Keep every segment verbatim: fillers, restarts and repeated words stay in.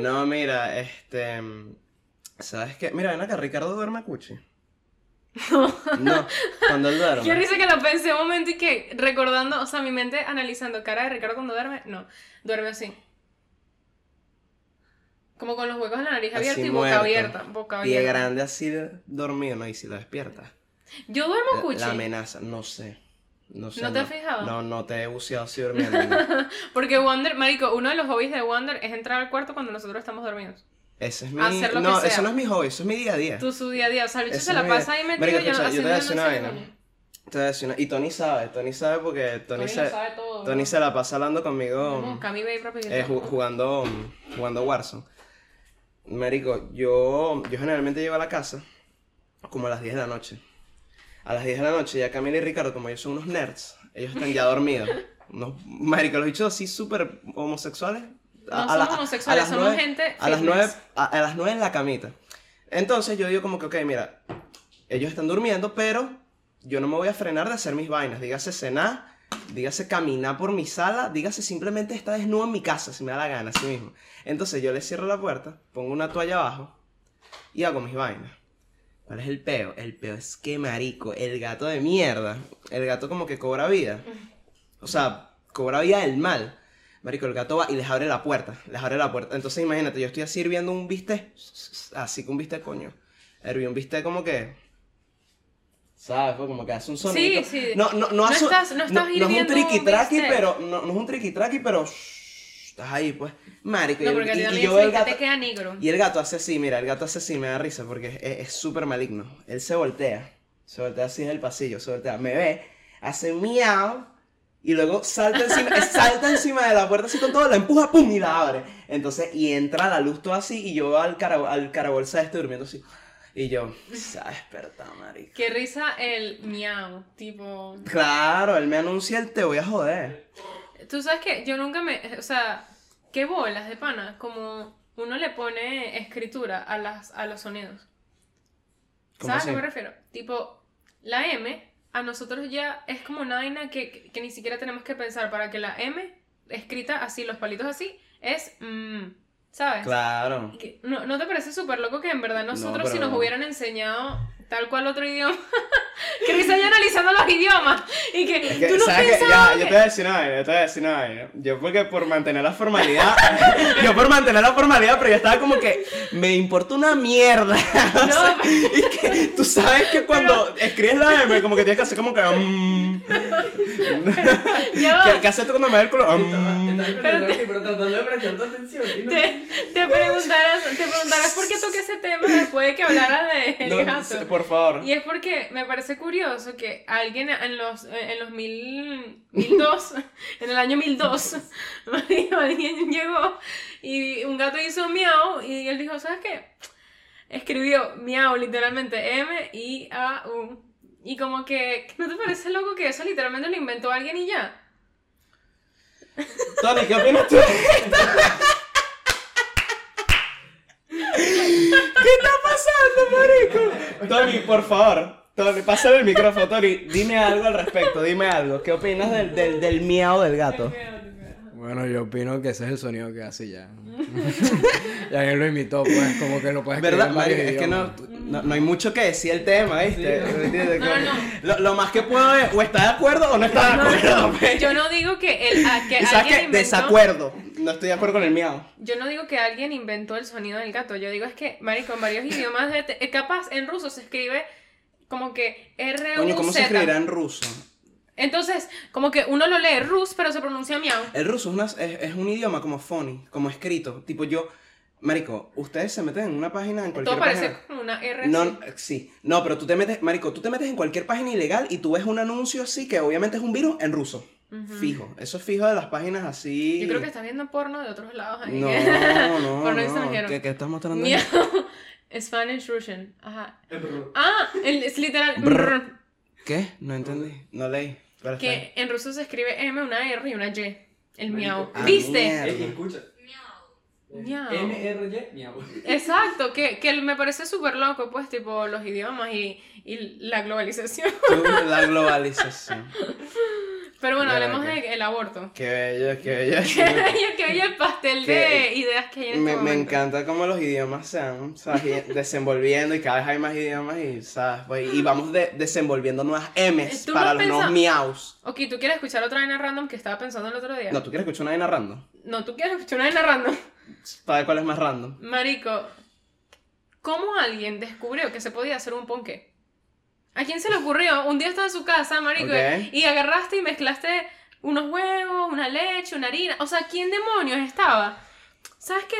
No, mira, este... ¿Sabes qué? Mira, ven acá, Ricardo duerme cuchi. No. No, cuando él duerme. Yo dice que lo pensé un momento y que recordando, o sea, mi mente analizando cara de Ricardo cuando duerme, no, duerme así. Como con los huecos en la nariz abierta y boca muerto, abierta, boca abierta. Y grande así dormido, ¿no? Y si lo despiertas. Yo duermo cuchi. La amenaza, no sé. No sé. ¿No te no, has fijado? No, no te he buceado así durmiendo. No. Porque Wander, marico, uno de los hobbies de Wander es entrar al cuarto cuando nosotros estamos dormidos. Ese es mi... Hacer lo no, que sea. Eso no es mi hobby, eso es mi día a día. Tú, su día a día, o sea, el bicho se la pasa ahí metido. Marico, y escucha, yo te voy a decir una vaina. Te voy a decir una... Y Tony sabe, Tony sabe porque Tony, Tony se... Lo sabe todo, Tony, ¿no? Se la pasa hablando conmigo. No, Camila y propio, eh, jug- jugando, jugando Warzone. Marico, yo, yo generalmente llego a la casa como a las diez de la noche. A las diez de la noche ya Camila y Ricardo, como ellos son unos nerds, ellos están ya dormidos. Unos, marico, los bichos así súper homosexuales. A, no a somos la, homosexuales, somos nueve, gente fitness. A las nueve, a, a las nueve en la camita. Entonces yo digo como que, ok, mira, ellos están durmiendo, pero yo no me voy a frenar de hacer mis vainas. Dígase cenar, dígase caminar por mi sala, dígase simplemente estar desnudo en mi casa, si me da la gana, así mismo. Entonces yo les cierro la puerta, pongo una toalla abajo y hago mis vainas. ¿Cuál es el peo? El peo es que, marico, el gato de mierda, el gato como que cobra vida. O sea, cobra vida del mal. Marico, el gato va y les abre la puerta, les abre la puerta. Entonces imagínate, yo estoy así hirviendo un bistec, así que un bistec, coño. Herví un bistec como que, ¿sabes? Pues como que hace un sonido. Sí, sí. No, no, no, no, hace, estás, no, estás no, no es un triqui-traqui, pero, no, no es un triqui-traqui, pero shh, estás ahí, pues. Marico, no, y, porque y, y yo el gato, que te queda negro. Y el gato hace así, mira, el gato hace así, me da risa porque es súper maligno. Él se voltea, se voltea así en el pasillo, se voltea, me ve, hace miau. Y luego salta encima, salta encima de la puerta así con todo, la empuja, pum, y la abre. Entonces, y entra la luz todo así, y yo al, carab- al carabolsa este durmiendo así. Y yo, se ha despertado, marico. Qué risa el miau, tipo... Claro, él me anuncia el te voy a joder. Tú sabes que yo nunca me... O sea, qué bolas de pana, como uno le pone escritura a, las, a los sonidos. ¿Sabes a qué me refiero? Tipo, la M... A nosotros ya es como una vaina que, que, que ni siquiera tenemos que pensar para que la M, escrita así, los palitos así, es mmm, ¿sabes? Claro. ¿No, no te parece súper loco que en verdad nosotros no, si nos no. hubieran enseñado tal cual otro idioma? Que risa ya analizando los idiomas. Y que es que, tú no pensabas... Yo te voy a decir nada, yo te voy a decir nada. Yo porque por mantener la formalidad... yo por mantener la formalidad, pero yo estaba como que... Me importa una mierda. No, o sea, pero... Y que tú sabes que cuando pero... escribes la M, como que tienes que hacer como que... Um, ¿Qué haces tú cuando me da el culo? Um, te estás te... tratando de prestar tu atención. No... Te, te, preguntarás, te preguntarás por qué toqué ese tema después de que hablaras de no, el gato. Por favor. Y es porque me parece curioso que alguien en los en los mil, mil dos, en el año mil dos, alguien llegó y un gato hizo miau y él dijo, ¿sabes qué? Escribió miau literalmente M I A U y como que, ¿no te parece loco que eso literalmente lo inventó alguien y ya? Tony, ¿qué opinas tú? ¿Qué está pasando, marico? Tony, por favor. Tony, pásale el micrófono, Tony. Dime algo al respecto, dime algo. ¿Qué opinas del, del, del miau del gato? Bueno, yo opino que ese es el sonido que hace ya. Ya él lo imitó, pues, como que lo puedes escribir. ¿Verdad, Mario? Es que no, no, no hay mucho que decir el tema, ¿viste? Sí. No, no. Lo, lo más que puedo es, o está de acuerdo o no está de acuerdo. No, no. Yo no digo que, el, a, que ¿sabes alguien inventó... Desacuerdo. No estoy de acuerdo con el miau. Yo no digo que alguien inventó el sonido del gato. Yo digo es que, Mario, con varios idiomas... De te... Capaz, en ruso se escribe... Como que R U Z. Coño, ¿cómo se escribirá en ruso? Entonces, como que uno lo lee rus, pero se pronuncia miau. El ruso es, una, es, es un idioma como phony, como escrito. Tipo yo, marico, ustedes se meten en una página, en cualquier página. Todo parece como una R. No, sí. No, pero tú te metes, marico, tú te metes en cualquier página ilegal y tú ves un anuncio así que obviamente es un virus en ruso. Uh-huh. Fijo. Eso es fijo de las páginas así. Yo creo que estás viendo porno de otros lados. Ahí. No, no, porno no. Extranjero. ¿Qué, qué estás mostrando? Miau. Spanish, Russian, ajá. Ah, el, es literal. Brr. ¿Qué? No entendí, no leí. Que en ruso se escribe M, una R y una Y. El miau. ¿Viste? Escucha. Miau. M R Y, miau. Exacto, que, que me parece súper loco, pues, tipo los idiomas y, y la globalización. La globalización. Pero bueno, yeah, hablemos okay. del aborto. Qué bello, qué bello. Qué bello, qué bello el pastel qué, de ideas que hay en este me, momento. Me encanta cómo los idiomas se van, ¿sabes? desenvolviendo y cada vez hay más idiomas y, ¿sabes? Y vamos de, desenvolviendo nuevas M's para los nuevos miaus. Ok, ¿tú quieres escuchar otra vaina random que estaba pensando el otro día? No, ¿tú quieres escuchar una vaina random? No, ¿tú quieres escuchar una vaina random? ¿Sabes cuál es más random? Marico, ¿cómo alguien descubrió que se podía hacer un ponqué? ¿A quién se le ocurrió? Un día estaba en su casa, marico, okay. y agarraste y mezclaste unos huevos, una leche, una harina. O sea, ¿quién demonios estaba? ¿Sabes qué?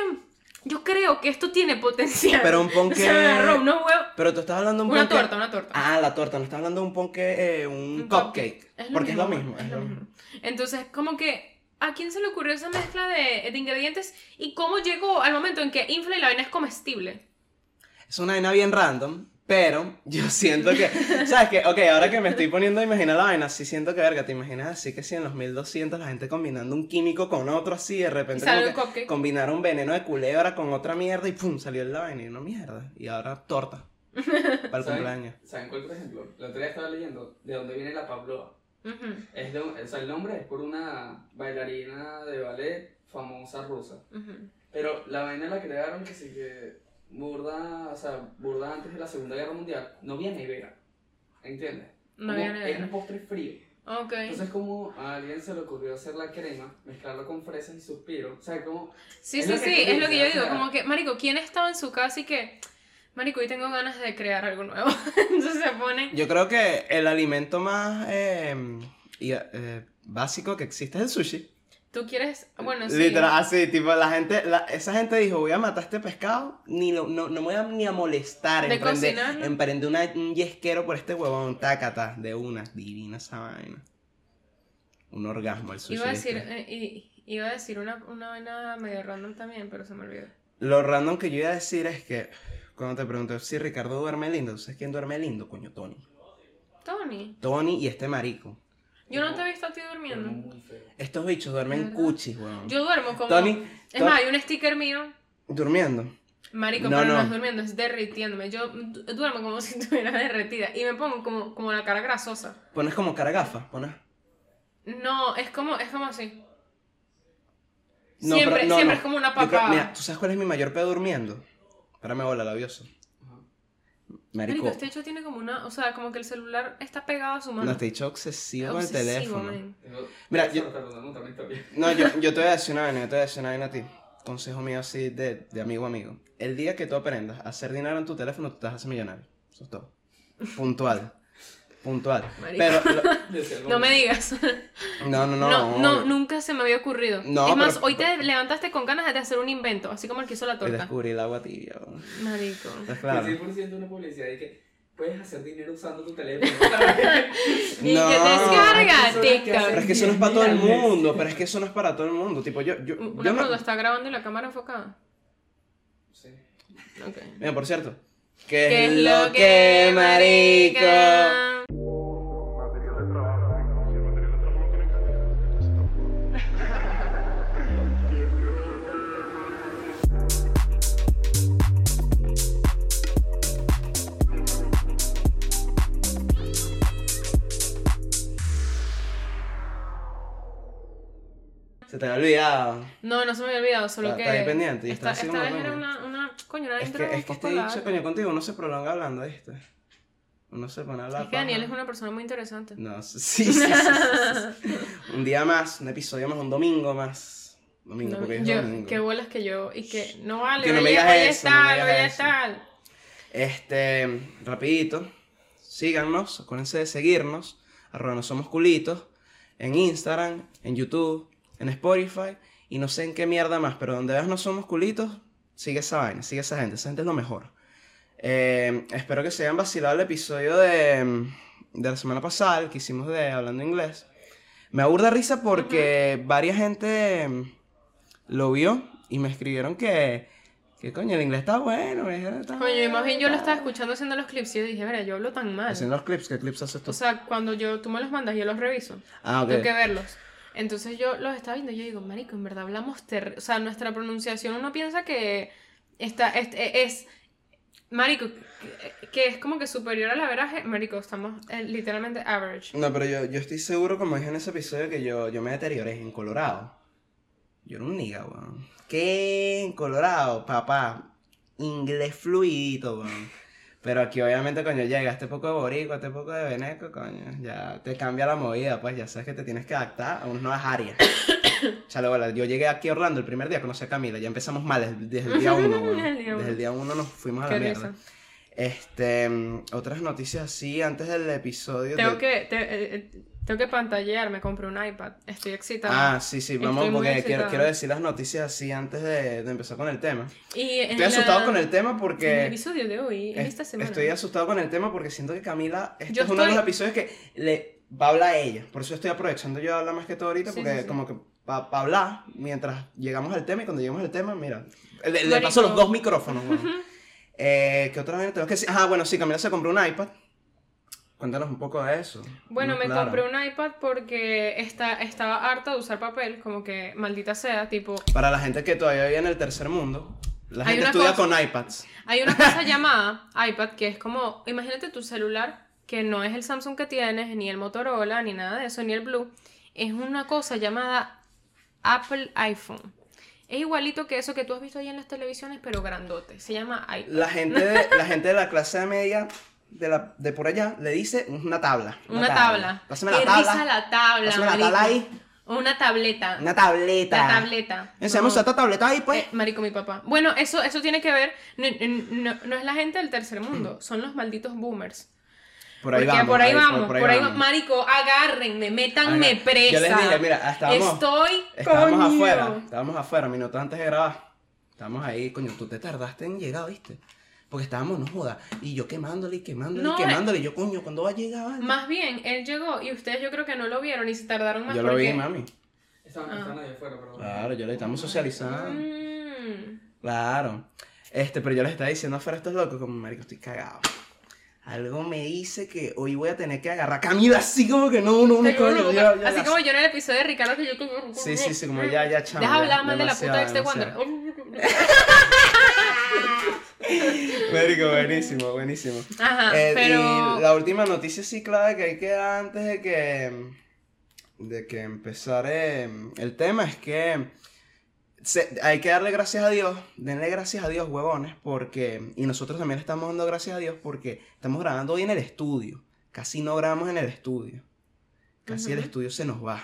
Yo creo que esto tiene potencial. Pero un ponqué... O sea, me agarró unos huevos... Pero tú estás hablando de un ponqué... Una torta, una torta. Ah, la torta. No estás hablando de un ponqué, eh, un, un cupcake. cupcake. Es Porque mismo, es lo mismo. Es lo mismo. Entonces, como que... ¿A quién se le ocurrió esa mezcla de, de ingredientes? ¿Y cómo llegó al momento en que infla y la vaina es comestible? Es una vaina bien random... Pero yo siento que, ¿sabes qué? Ok, ahora que me estoy poniendo a imaginar la vaina, sí siento que, verga, ¿te imaginas así que si en los mil doscientos la gente combinando un químico con otro así, de repente como que combinaron veneno de culebra con otra mierda y pum, salió la vaina y una mierda, y ahora torta, para el cumpleaños. ¿Saben cuál, por ejemplo? La otra día estaba leyendo de dónde viene la pavlova. Uh-huh. Es de, o sea, el nombre es por una bailarina de ballet famosa rusa, uh-huh. pero la vaina la crearon que sí que... Burda, o sea, burda antes de la Segunda Guerra Mundial, no había nevera, ¿entiendes? No había nevera. Era un postre frío. Ok. Entonces como a alguien se le ocurrió hacer la crema, mezclarlo con fresas y suspiros, o sea, como... Sí, sí, sí, es lo que yo digo, como que, marico, ¿quién estaba en su casa y que... Marico, hoy tengo ganas de crear algo nuevo? Entonces se pone... Yo creo que el alimento más eh, eh, básico que existe es el sushi. Tú quieres, bueno, sí. Literal, así, tipo, la gente, la, esa gente dijo, voy a matar este pescado, ni lo, no, no me voy a ni a molestar. De emprende, cocinar. Emprende una, un yesquero por este huevón, tacata, de una, divina esa vaina. Un orgasmo el sushi. Iba a decir, este. eh, iba a decir una, una vaina medio random también, pero se me olvidó. Lo random que yo iba a decir es que, cuando te pregunté si Ricardo duerme lindo, ¿tú sabes quién duerme lindo? Coño, Tony. Tony. Tony y este marico. Yo no te he visto a ti durmiendo. Estos bichos duermen cuchis, weón. Yo duermo como... Tony, es to... más, hay un sticker mío. ¿Durmiendo? Marico, no, pero no es durmiendo, es derritiéndome. Yo duermo como si estuviera derretida. Y me pongo como, como la cara grasosa. ¿Pones como cara gafa? ¿Pones? No, es como, es como así. No, siempre pero, no, siempre no. Es como una papada. Creo, mira, ¿tú sabes cuál es mi mayor pedo durmiendo? Ahora me bola labioso. Marico, este hecho tiene como una, o sea, como que el celular está pegado a su mano. No, este hecho obsesivo con el teléfono. Man. Mira, yo, no, yo, yo te voy a decir una vaina, yo te voy a decir una vaina a ti. Consejo mío así de, de amigo a amigo. El día que tú aprendas a hacer dinero en tu teléfono, tú te vas a hacer millonario. Eso es todo. Puntual. Puntual. Pero lo... No me digas. No, no, no. No, no nunca se me había ocurrido. No, es más, pero, hoy te pero... levantaste con ganas de hacer un invento, así como el que hizo la torta. Descubrí el agua tibia. Marico. ¿Estás claro? cien por ciento de una publicidad de que puedes hacer dinero usando tu teléfono. Y no, que descarga TikTok. Pero es que eso no es para todo el mundo, pero es que eso no es para todo el mundo. Tipo, yo, yo, una yo no... ¿Está grabando y la cámara enfocada? Sí. Okay. Mira, por cierto. ¿Qué, ¿Qué es lo que, que marico? marico? Se te había olvidado. No, no se me había olvidado, solo está, que... Está ahí pendiente. Y está, está esta vez era una, una... Coño, una intro... Es que, es que este dicho, coño, contigo uno se prolonga hablando, ¿viste? Uno se pone a hablar... Es que Daniel es una persona muy interesante. No, sí, sí, sí, sí, sí, sí. Un día más, un episodio más, un domingo más. Domingo, no, porque es yo, domingo. Qué bolas que yo... Y que no vale, que no me digas eso, tal, no me digas eso. Tal. Este, rapidito. Síganos, acuérdense de seguirnos. Arroba nosomosculitos. En Instagram, en YouTube... en Spotify, y no sé en qué mierda más, pero donde veas no somos culitos, sigue esa vaina, sigue esa gente, esa gente es lo mejor. Eh, espero que se hayan vacilado el episodio de, de la semana pasada, el que hicimos de Hablando Inglés. Me aburda risa porque uh-huh. varias gente lo vio y me escribieron que, que coño, el inglés está bueno. Está coño, bien, más bien yo lo estaba escuchando haciendo los clips y yo dije, verá, yo hablo tan mal. ¿Haciendo los clips? ¿Qué clips haces tú? O sea, cuando yo, tú me los mandas, yo los reviso. Ah, ok. Tengo que verlos. Entonces yo los estaba viendo y yo digo, marico, en verdad hablamos ter... O sea, nuestra pronunciación uno piensa que esta, este, es Marico, que es como que superior al averaje. Marico, estamos eh, literalmente average. No, pero yo, yo estoy seguro, como dije en ese episodio, que yo, yo me deterioré en Colorado. Yo era un nigga, weón. ¿Qué? En Colorado, papá. Inglés fluidito, weón. Pero aquí, obviamente, coño, llega este poco de boricua, este poco de veneco, coño. Ya te cambia la movida, pues. Ya sabes que te tienes que adaptar a unas nuevas áreas. Chale, bueno, yo llegué aquí a Orlando el primer día, conocí a Camila, ya empezamos mal desde, desde el día uno, bueno. Desde el día uno nos fuimos a la mierda. Este, otras noticias así, antes del episodio... Tengo de... que te, eh, tengo que pantallear, me compré un iPad, estoy excitada. Ah, sí, sí, vamos, estoy porque quiero, quiero decir las noticias así antes de, de empezar con el tema. Y estoy la... asustado con el tema porque... En el episodio de hoy, en esta semana. Estoy asustado con el tema porque siento que Camila, este yo es uno estoy... de los episodios que le va a hablar a ella, por eso estoy aprovechando yo a hablar más que todo ahorita, porque sí, sí, sí. como que... Para pa hablar mientras llegamos al tema. Y cuando llegamos al tema, mira, le, le paso los dos micrófonos, bueno. eh, ¿Qué otra vez tengo que decir? Ah, bueno, sí, Camila se compró un iPad. Cuéntanos un poco de eso. Bueno, me Clara. compré un iPad porque está, estaba harta de usar papel. Como que, maldita sea, tipo... Para la gente que todavía vive en el tercer mundo, la gente estudia cosa, con iPads. Hay una cosa llamada iPad que es como, imagínate tu celular, que no es el Samsung que tienes, ni el Motorola, ni nada de eso, ni el Blue. Es una cosa llamada Apple iPhone. Es igualito que eso que tú has visto ahí en las televisiones, pero grandote. Se llama iPhone. La gente de la, gente de la clase media de, la, de por allá le dice una tabla. Una, una tabla. Pásame la tabla. Pásame la tabla. Pásame la tabla ahí. Una tableta. Una tableta. La tableta. Enseñamos esta tableta ahí, pues. Eh, marico, mi papá. Bueno, eso, eso tiene que ver. No, no, no es la gente del tercer mundo, son los malditos boomers. Por ahí, vamos, por ahí vamos, por ahí, por ahí vamos. Marico, agárrenme, métanme Aga. presa. Yo les dije, mira, estábamos, Estoy estábamos coño. afuera, estábamos afuera, minutos antes de grabar. Estábamos ahí, coño, tú te tardaste en llegar, ¿viste? Porque estábamos, no joda, y yo quemándole y quemándole no, y quemándole, y yo, coño, ¿cuándo va a llegar? Vale? Más bien, él llegó y ustedes yo creo que no lo vieron y se tardaron más. Yo porque... lo vi, mami. Estaban ah. allá afuera, pero... Claro, yo le estamos socializando. Mm. Claro. Este, pero yo les estaba diciendo afuera estos locos, como, marico, estoy cagado. Algo me dice que hoy voy a tener que agarrar Camila así como que no, no, no, coño. Ya, ya, así ya, como yo en el episodio de Ricardo que yo como... Sí, sí, sí, como ya, ya, chamo. Deja hablar más de la puta ex de Wander. Marico, buenísimo, buenísimo. Ajá, eh, pero... Y la última noticia sí clave que hay que dar antes de que... De que empezar eh, el tema es que... Se, hay que darle gracias a Dios, denle gracias a Dios, huevones, porque... Y nosotros también le estamos dando gracias a Dios porque estamos grabando hoy en el estudio. Casi no grabamos en el estudio. Casi uh-huh. el estudio se nos va.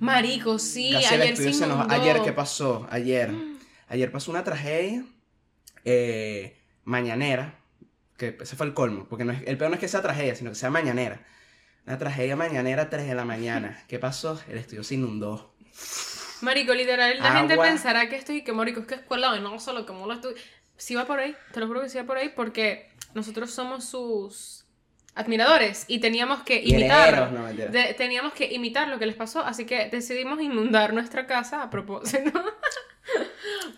Marico, sí, Casi ayer el estudio se nos va. Ayer, ¿qué pasó? Ayer. Mm. Ayer pasó una tragedia eh, mañanera, que ese fue el colmo, porque no es, el peor no es que sea tragedia, sino que sea mañanera. Una tragedia mañanera, tres de la mañana. ¿Qué pasó? El estudio se inundó. Marico, literal, la Agua. gente pensará que esto y que marico, es que es colado y no solo como lo estudio. Sí va por ahí, te lo juro que sí va por ahí, porque nosotros somos sus admiradores y teníamos que imitar, no, de, teníamos que imitar lo que les pasó, así que decidimos inundar nuestra casa a propósito.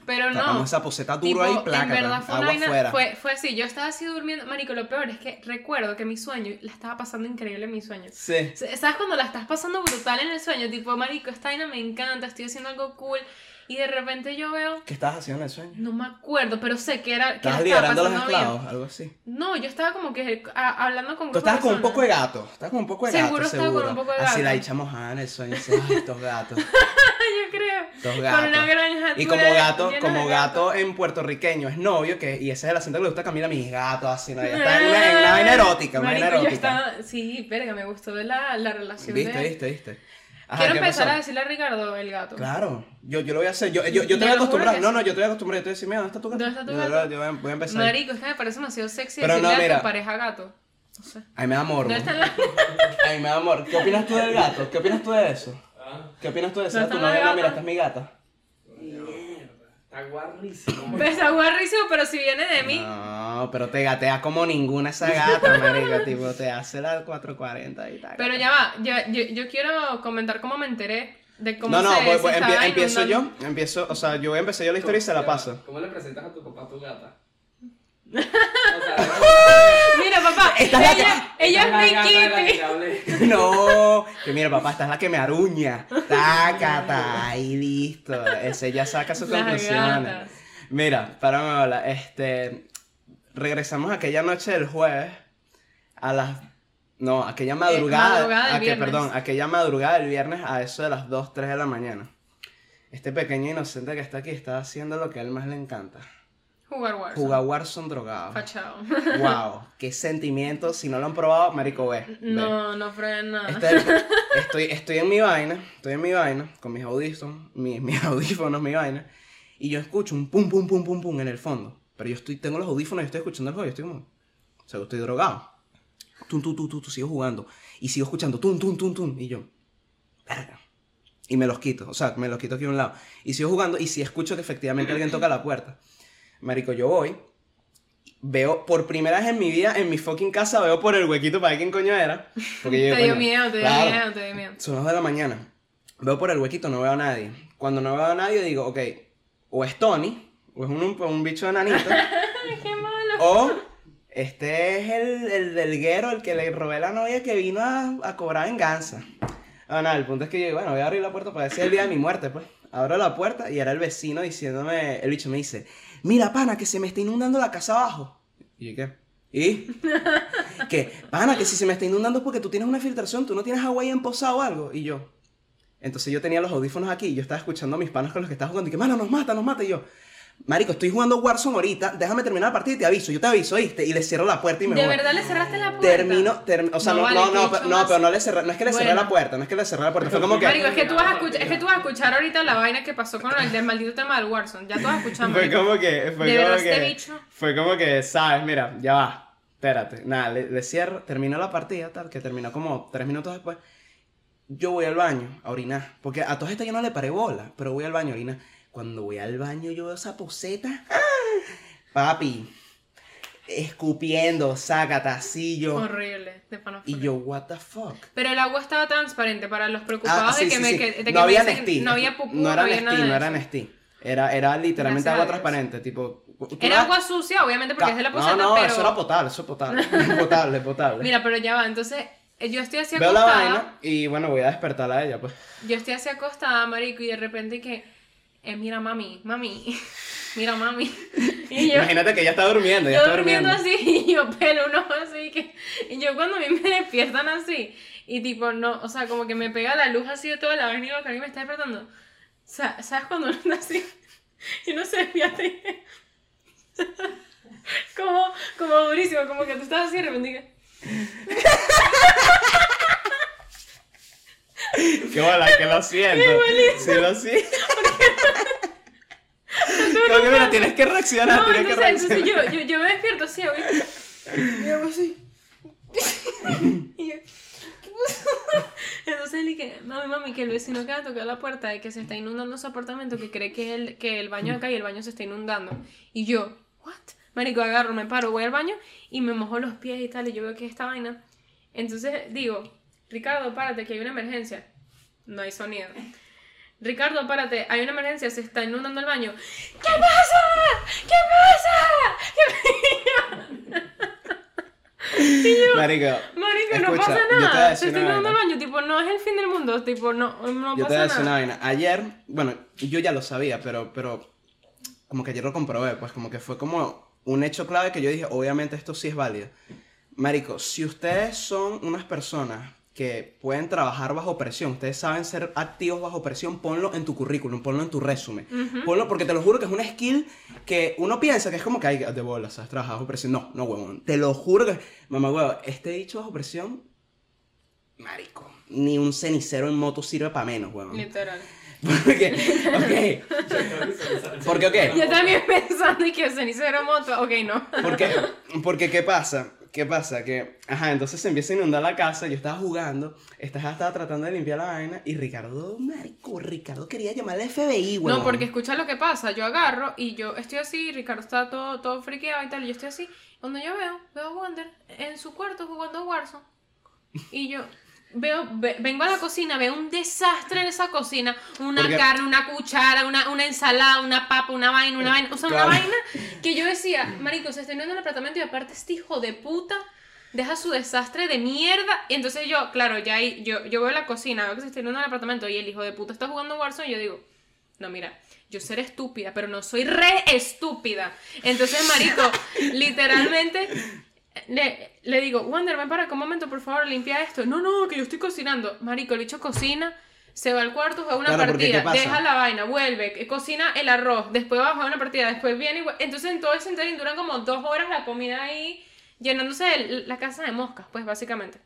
Pero no. Tapamos esa poseta duro tipo, ahí, placa, en verdad fue agua afuera. Fue, fue así, yo estaba así durmiendo, marico, lo peor es que recuerdo que mi sueño, la estaba pasando increíble en mi sueño. Sí. ¿Sabes cuando la estás pasando brutal en el sueño? Tipo, marico, esta vaina me encanta, estoy haciendo algo cool. Y de repente yo veo... ¿Qué estabas haciendo en el sueño? No me acuerdo, pero sé que era... ¿Estabas liberando a los esclavos? Bien. Algo así. No, yo estaba como que a, hablando con... Tú estabas con un poco de gato. Estabas con un poco de gato, seguro. Seguro estaba con un poco de gato. Así la echamos a en el sueño. Así, ay, estos gatos. Yo creo. Estos gatos. Con una granja. Y como gato, como gato, gato en puertorriqueño es novio, que y ese es el acento que le gusta a Camila, mis gatos, así. Está en una, una vaina erótica, una vaina erótica. Estaba, sí, verga, me gustó la, la relación ¿Viste, de... Viste, viste, viste. Ajá, quiero empezar pasó? a decirle a Ricardo el gato. Claro, yo, yo lo voy a hacer. Yo, yo, yo te voy a acostumbrar. No, no, yo te voy a acostumbrar. Yo te voy a decir, mira, ¿dónde está tu gato? ¿Dónde está tu gato? Yo, yo, yo voy a empezar. Marico, es que me parece demasiado sexy pero decirle no, mira, a tu pareja gato. No sé. Ay, me da amor. ¿Dónde está la... Ay, me da amor. ¿Qué opinas tú del gato? ¿Qué opinas tú de eso? ¿Ah? ¿Qué opinas tú de eso? ¿Tú no ves? Mira, esta es mi gata. Está guarrísimo. Está guarrísimo, pero si viene de mí. No, pero te gatea como ninguna esa gata, marico. Tipo, te hace la cuatro cuarenta y tal. Pero ya va, ya, yo, yo quiero comentar cómo me enteré de cómo no, se... No, no, pues, pues, empie- empiezo yo, empiezo, o sea, yo empecé yo la historia y se la paso. ¿Cómo le presentas a tu papá a tu gata? O sea, mira, papá, esta ella, la que, ella esta es mi Kitty. No, que mira, papá, esta es la que me aruña. Tácata, y listo. Ese ya saca sus conclusiones. Mira, para me hablar, este regresamos aquella noche del jueves a las... No, aquella madrugada, madrugada aqu, perdón, aquella madrugada del viernes a eso de las dos, tres de la mañana. Este pequeño inocente que está aquí está haciendo lo que a él más le encanta. Jugar Warzone. Jugar Warzone drogado. Fachado. Wow, qué sentimiento. Si no lo han probado, marico, ve. ve. No, no freguen nada. Este, estoy, estoy en mi vaina, estoy en mi vaina, con mis audífonos, mis, mis audífonos, mi vaina. Y yo escucho un pum, pum, pum, pum, pum en el fondo. Pero yo estoy, tengo los audífonos y estoy escuchando el juego. Yo estoy como, o sea, yo estoy drogado. Tum, tum, tum, tum, tum, sigo jugando. Y sigo escuchando tum, tum, tum, tum. Y yo, verga. Y me los quito, o sea, me los quito aquí a un lado. Y sigo jugando y si escucho que efectivamente alguien toca la puerta. Marico, yo voy, veo por primera vez en mi vida, en mi fucking casa, veo por el huequito para ver quién coño era. Porque yo, te dio miedo, te dio claro, miedo, te dio miedo. Son las dos de la mañana. Veo por el huequito, no veo a nadie. Cuando no veo a nadie digo, ok, o es Tony, o es un, un, un bicho de nanito. ¡Qué malo! O este es el, el delguero, el que le robé la novia que vino a, a cobrar venganza. Ah, no, el punto es que yo, bueno, voy a abrir la puerta para decir el día de mi muerte, pues. Abro la puerta y era el vecino diciéndome, el bicho me dice, mira, pana, que se me está inundando la casa abajo. ¿Y qué? ¿Y? ¿Qué? Pana, que si se me está inundando es porque tú tienes una filtración, tú no tienes agua ahí en posada o algo. Y yo, entonces yo tenía los audífonos aquí y yo estaba escuchando a mis panas con los que estaba jugando y que, mano, nos mata, nos mata. Y yo, marico, estoy jugando Warzone ahorita, déjame terminar la partida y te aviso, yo te aviso, ¿oíste? Y le cierro la puerta y me voy. ¿De verdad le cerraste la puerta? Termino, term... o sea, no, no, no, vale, no, no pero no le cerré, no es que le bueno. cerré la puerta, no es que le cerré la puerta, fue como que... Marico, es que tú vas a escuchar, es que tú vas a escuchar ahorita la vaina que pasó con el del maldito tema del Warzone, ya todos escuchamos. Fue como que, fue ¿De como que, este bicho? Fue como que, sabes, mira, ya va, espérate, nada, le, le cierro, termino la partida, tal, que terminó como tres minutos después, yo voy al baño a orinar, porque a todas estas yo no le paré bola, pero voy al baño a orinar. Cuando voy al baño yo veo esa poseta, ¡ah! Papi, escupiendo, sacatacillo. Horrible, de pan. Y yo, what the fuck. Pero el agua estaba transparente para los preocupados ah, sí, de que sí, me sí. Que, de no, que había nestí, no había pupú, no, no había nada. No era nestí, era, era literalmente Gracias agua transparente, tipo... Era la... agua sucia, obviamente, porque no, es de la poseta, no, no, pero... No, eso era potable, eso es potable, potable, potable. Mira, pero ya va, entonces... Yo estoy así acostada... Veo la vaina y, bueno, voy a despertarla a ella, pues. Yo estoy así acostada, marico, y de repente que... Eh, mira mami, mami, mira mami. Y yo, imagínate que ella está durmiendo, ella está durmiendo. durmiendo así y yo pelo un ojo así que, y yo cuando a mí me despiertan así y tipo no, o sea como que me pega la luz así de toda la vaina y que alguien me está despertando. O sea, ¿sabes cuando uno está así? Y no sé, fíjate. Como, como durísimo, como que tú estás así de repente. Qué bola, que lo siento. Sí, lo siento. No, que mira, tienes que reaccionar, no, tienes entonces, que reaccionar. Entonces yo, yo, yo me despierto así, ¿oí? Y hago así. Y yo, ¿qué pasó? Entonces le dije, mami, mami, que el vecino acá tocó la puerta y que se está inundando su apartamento, que cree que, el, que el baño acá y el baño se está inundando. Y yo, ¿what? Marico, agarro, me paro, voy al baño y me mojo los pies y tal, y yo veo que es esta vaina. Entonces digo, Ricardo, párate, que hay una emergencia. No hay sonido. Ricardo, párate, hay una emergencia, se está inundando el baño. ¿Qué pasa? ¿Qué pasa? ¿Qué... y yo, marico, marico escucha, no pasa nada. Se está inundando el baño, tipo, no es el fin del mundo, tipo, no, no yo pasa nada. Yo te voy una vaina. Ayer, bueno, yo ya lo sabía, pero, pero como que ayer lo comprobé, pues como que fue como un hecho clave que yo dije, obviamente esto sí es válido. Marico, si ustedes son unas personas que pueden trabajar bajo presión, ustedes saben ser activos bajo presión, ponlo en tu currículum, ponlo en tu resumen, uh-huh. Ponlo porque te lo juro que es una skill que uno piensa que es como que hay de bolas, ¿sabes? Trabajar bajo presión, no, no huevón, te lo juro que, mamá huevón, este dicho bajo presión, marico, ni un cenicero en moto sirve para menos, huevón. Literal. Porque, ok, porque, ok. Yo también pensando que el cenicero en moto, ok, no. Porque, porque, ¿qué pasa? ¿Qué pasa? Que, ajá, entonces se empieza a inundar la casa, yo estaba jugando, estaba, estaba tratando de limpiar la vaina, y Ricardo, marico, Ricardo quería llamar al F B I, güey. No, porque escucha lo que pasa, yo agarro, y yo estoy así, Ricardo está todo, todo friqueado y tal, y yo estoy así, cuando yo veo, veo a Wander en su cuarto jugando Warzone, y yo... Veo, ve, vengo a la cocina, veo un desastre en esa cocina, una porque... carne, una cuchara, una, una ensalada, una papa, una vaina, una vaina, o sea, claro. Una vaina que yo decía, marico, se está inundando el apartamento y aparte este hijo de puta deja su desastre de mierda. Y entonces yo, claro, ya ahí, yo, yo veo la cocina, veo que se está inundando el apartamento y el hijo de puta está jugando Warzone y yo digo, no, mira, yo seré estúpida, pero no soy re estúpida. Entonces, marico, literalmente le, le digo, Wander, ven para acá un momento, por favor, limpia esto. No, no, que yo estoy cocinando. Marico, el bicho cocina, se va al cuarto, juega una claro, partida, deja la vaina, vuelve, cocina el arroz, después va a jugar una partida, después viene y... Entonces, en todo ese interín duran como dos horas la comida ahí, llenándose de la casa de moscas, pues, básicamente.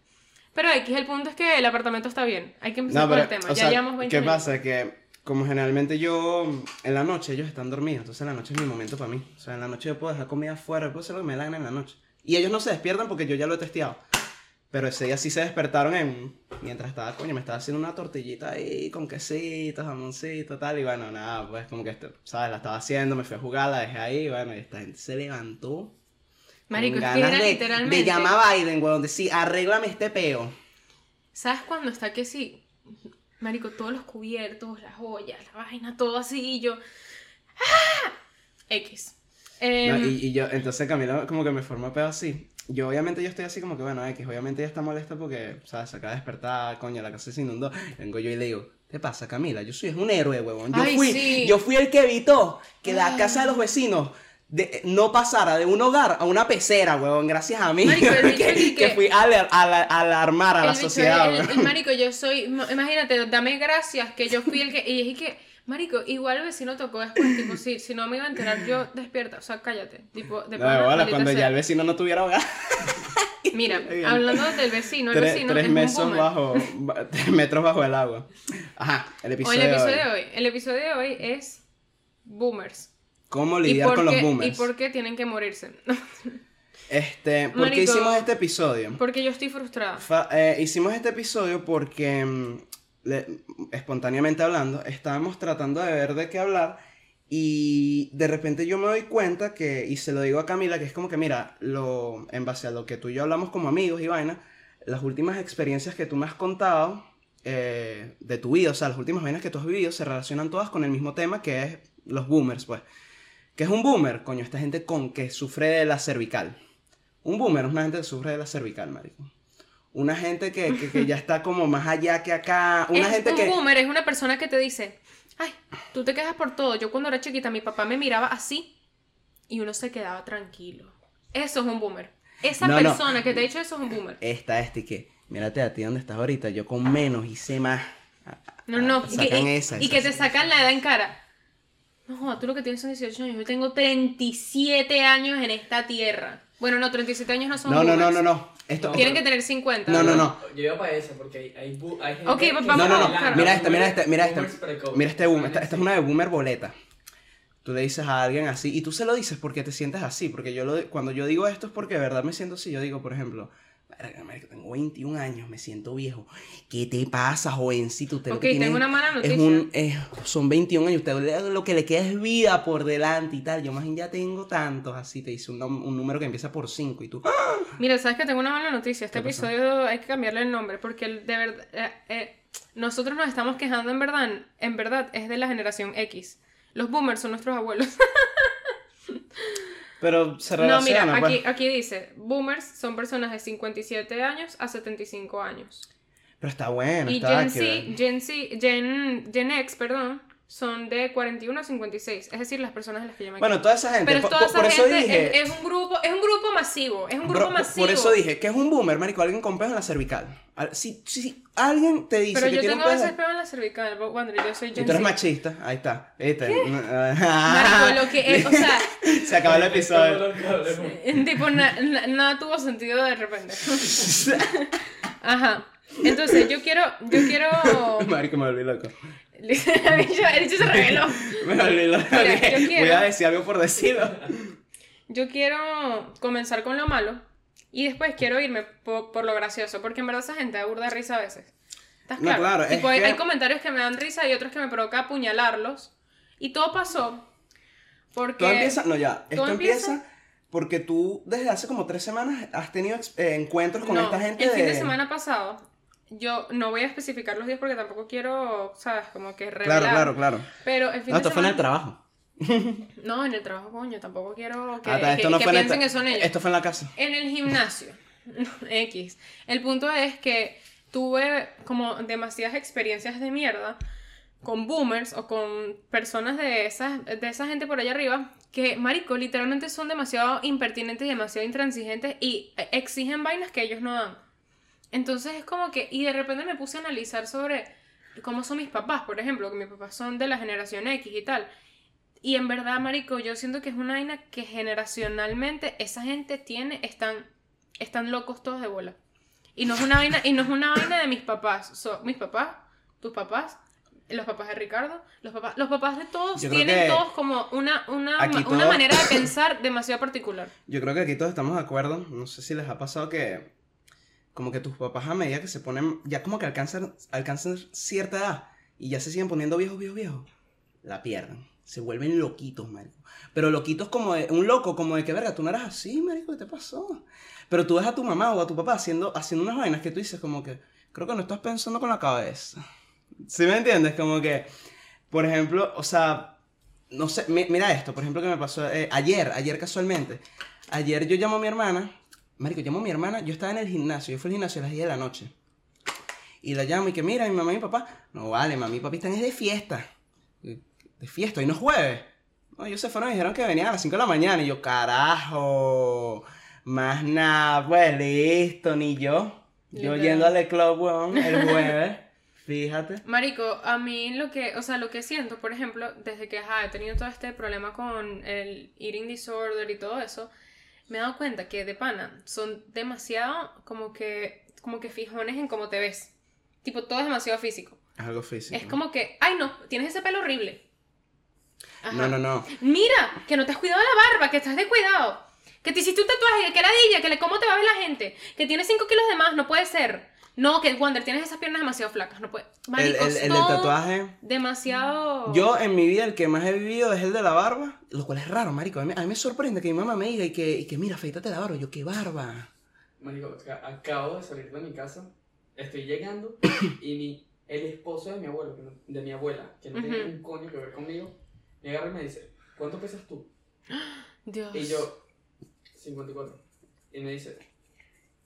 Pero X, el punto es que el apartamento está bien. Hay que empezar no, pero, por el tema. Ya sea, llevamos veinte ¿Qué pasa? Años. Que como generalmente yo, en la noche ellos están dormidos, entonces en la noche es mi momento para mí. O sea, en la noche yo puedo dejar comida afuera, puedo hacer lo que me dan en la noche. Y ellos no se despiertan porque yo ya lo he testeado. Pero ese día sí se despertaron en... Mientras estaba, coño, me estaba haciendo una tortillita ahí, con quesitos, jamoncito, tal. Y bueno, nada, pues como que, ¿sabes? La estaba haciendo, me fui a jugar, la dejé ahí, bueno, y esta gente se levantó. Marico, es que era de, literalmente... Me llama Biden, weón, sí, arréglame este peo. ¿Sabes cuando está que sí? Marico, todos los cubiertos, las joyas, la vaina, todo así, y yo... ¡Ah! X. Eh... No, y, y yo, entonces Camila como que me formó peo así. Yo obviamente yo estoy así como que, bueno, X, obviamente ella está molesta porque, ¿sabes? Se acaba de despertar, coño, la casa se inundó. Vengo yo y le digo... ¿Qué pasa, Camila? Yo soy es un héroe, huevón. Yo, Ay, fui, sí. yo fui el que evitó que Ay. la casa de los vecinos... De, no pasara de un hogar a una pecera, huevón, gracias a mí. Marico, el bicho que, que, que fui a alarmar a, a, a la sociedad. El, el, el marico, yo soy, imagínate, dame gracias que yo fui el que, y dije que, marico, igual el vecino tocó después, tipo, si, si no me iba a enterar yo, despierta, o sea, cállate, tipo, de no, bueno, cuando sea. Ya el vecino no tuviera hogar. Mira, hablando del vecino, el tres, vecino tres es metros un bajo, tres metros bajo el agua. Ajá, el episodio, el episodio de hoy. hoy. El episodio de hoy es boomers. ¿Cómo lidiar con qué, los boomers? ¿Y por qué tienen que morirse? este, ¿Por Marico, qué hicimos este episodio? Porque yo estoy frustrada. Fa, eh, hicimos este episodio porque, le, espontáneamente hablando, estábamos tratando de ver de qué hablar y de repente yo me doy cuenta que, y se lo digo a Camila, que es como que, mira, lo, en base a lo que tú y yo hablamos como amigos y vaina, las últimas experiencias que tú me has contado eh, de tu vida, o sea, las últimas vainas que tú has vivido se relacionan todas con el mismo tema que es los boomers, pues. ¿Qué es un boomer? Coño, esta gente con que sufre de la cervical. Un boomer es una gente que sufre de la cervical, marico. Una gente que, que, que ya está como más allá que acá. Una es gente un que... boomer es una persona que te dice, ay, tú te quejas por todo. Yo cuando era chiquita, mi papá me miraba así y uno se quedaba tranquilo. Eso es un boomer. Esa no, persona no. que te ha dicho eso es un boomer. Esta, este que, mírate a ti donde estás ahorita. Yo con menos hice más. No, no. Y que, y, esa, y esa, que te esa. sacan la edad en cara. No, tú lo que tienes son dieciocho años. Yo tengo treinta y siete años en esta tierra. Bueno, no, treinta y siete años no son. No, no, no, no, no. Esto, no. Tienen que tener cincuenta. No, no, no. no. Yo iba para esa porque hay, hay, bu- hay gente. Ok, que... vamos no, no, no. a buscar. Mira esta, mira esta, mira esta. Mira este boomer. Esta, esta es una de boomer boleta. Tú le dices a alguien así y tú se lo dices porque te sientes así. Porque yo lo, cuando yo digo esto es porque de verdad me siento así. Yo digo, por ejemplo, tengo veintiún años, me siento viejo. ¿Qué te pasa, jovencito? Usted ok, tiene, tengo una mala noticia. Es un, es, son veintiún años, usted lo que le queda es vida por delante y tal. Yo más bien ya tengo tantos, así te dice un, un número que empieza por cinco y tú... Mira, sabes que tengo una mala noticia. Este episodio pasó? Hay que cambiarle el nombre porque de verdad... Eh, eh, nosotros nos estamos quejando en verdad, en verdad es de la generación X. Los boomers son nuestros abuelos. Pero se relaciona. No, mira, aquí, bueno. aquí dice, boomers son personas de cincuenta y siete años a setenta y cinco años. Pero está bueno, y está Gen Z, Gen Z, Gen, Gen X, perdón, son de cuarenta y uno a cincuenta y seis, es decir, las personas de las que yo me Bueno, toda esa gente, Pero es toda por, esa por eso gente dije, es, es un grupo, es un grupo masivo, es un grupo por, masivo. Por eso dije, que es un boomer, marico, alguien con peo en la cervical. Si, si alguien te dice Pero que tiene un peo. Pero yo tengo ese peo en la cervical, Wander, yo soy Gen Z. Tú eres machista, ahí está. Ahí está. Marico, lo que es, o sea, se acabó el episodio. Tipo, nada na, na tuvo sentido de repente. Ajá. Entonces, yo quiero, yo quiero... Marico, me volví loco. El dicho se reveló. Me volví loco. Mira, yo quiero... Voy a decir algo por decirlo. Yo quiero comenzar con lo malo y después quiero irme por, por lo gracioso, porque en verdad esa gente burda risa a veces. ¿Estás claro? No, claro tipo, hay, que... hay comentarios que me dan risa y otros que me provoca apuñalarlos. Y todo pasó porque... Todo empieza... No, ya. Esto empieza... empieza... Porque tú desde hace como tres semanas has tenido eh, encuentros con no, esta gente. El de... fin de semana pasado, yo no voy a especificar los días porque tampoco quiero, ¿sabes? Como que revelar. Claro, claro, claro. Pero el fin no, de esto semana... fue en el trabajo. No, en el trabajo, coño, tampoco quiero que, Ata, que, no que piensen el... que son ellos. Esto fue en la casa. En el gimnasio. X. El punto es que tuve como demasiadas experiencias de mierda con boomers o con personas de esas, de esa gente por allá arriba que, marico, literalmente son demasiado impertinentes y demasiado intransigentes y exigen vainas que ellos no dan. Entonces es como que, y de repente me puse a analizar sobre cómo son mis papás, por ejemplo, que mis papás son de la generación X y tal. Y en verdad, marico, yo siento que es una vaina que generacionalmente esa gente tiene, están, están locos todos de bola. Y no es una vaina, y no es una vaina de mis papás, son mis papás, tus papás, los papás de Ricardo, los papás, los papás de todos tienen todos como una, una, una todos, manera de pensar demasiado particular. Yo creo que aquí todos estamos de acuerdo. No sé si les ha pasado que como que tus papás a medida que se ponen, ya como que alcanzan, alcanzan cierta edad y ya se siguen poniendo viejos, viejos, viejos, la pierden. Se vuelven loquitos, marico. Pero loquitos como de, un loco, como de que verga, tú no eras así, marico, ¿qué te pasó? Pero tú ves a tu mamá o a tu papá haciendo, haciendo unas vainas que tú dices como que creo que no estás pensando con la cabeza. ¿Sí me entiendes? Como que, por ejemplo, o sea, no sé, mi, mira esto, por ejemplo, que me pasó eh, ayer, ayer casualmente. Ayer yo llamo a mi hermana, marico, llamo a mi hermana, yo estaba en el gimnasio, yo fui al gimnasio a las diez de la noche. Y la llamo y que mira, mi mamá y mi papá, no vale, mami y papi están es de fiesta. De fiesta, hoy no es jueves. No, ellos se fueron y dijeron que venían a las cinco de la mañana. Y yo, carajo, más nada, pues listo, ni yo. Yo Literal. Yendo al club, weón, el jueves. Fíjate. Marico, a mí lo que, o sea, lo que siento, por ejemplo, desde que ajá, he tenido todo este problema con el eating disorder y todo eso, me he dado cuenta que de pana son demasiado como que, como que fijones en cómo te ves. Tipo, todo es demasiado físico. Es algo físico. Es como que, ay no, tienes ese pelo horrible. Ajá. No, no, no. Mira, que no te has cuidado la barba, que estás descuidado. Que te hiciste un tatuaje, que era dilla, que le cómo te va a ver la gente. Que tienes cinco kilos de más, no puede ser. No, que Wander, tienes esas piernas demasiado flacas, no puede. Maricos, el, el, el del tatuaje. Demasiado. Yo en mi vida el que más he vivido es el de la barba, lo cual es raro, marico. A mí, a mí me sorprende que mi mamá me diga y que, y que mira, afeítate la barba. Yo, qué barba. Marico, acabo de salir de mi casa, estoy llegando y mi, el esposo de mi abuelo, de mi abuela, que no uh-huh. tiene un coño que ver conmigo, me agarra y me dice, ¿cuánto pesas tú? Dios. Y yo, cincuenta y cuatro. Y me dice,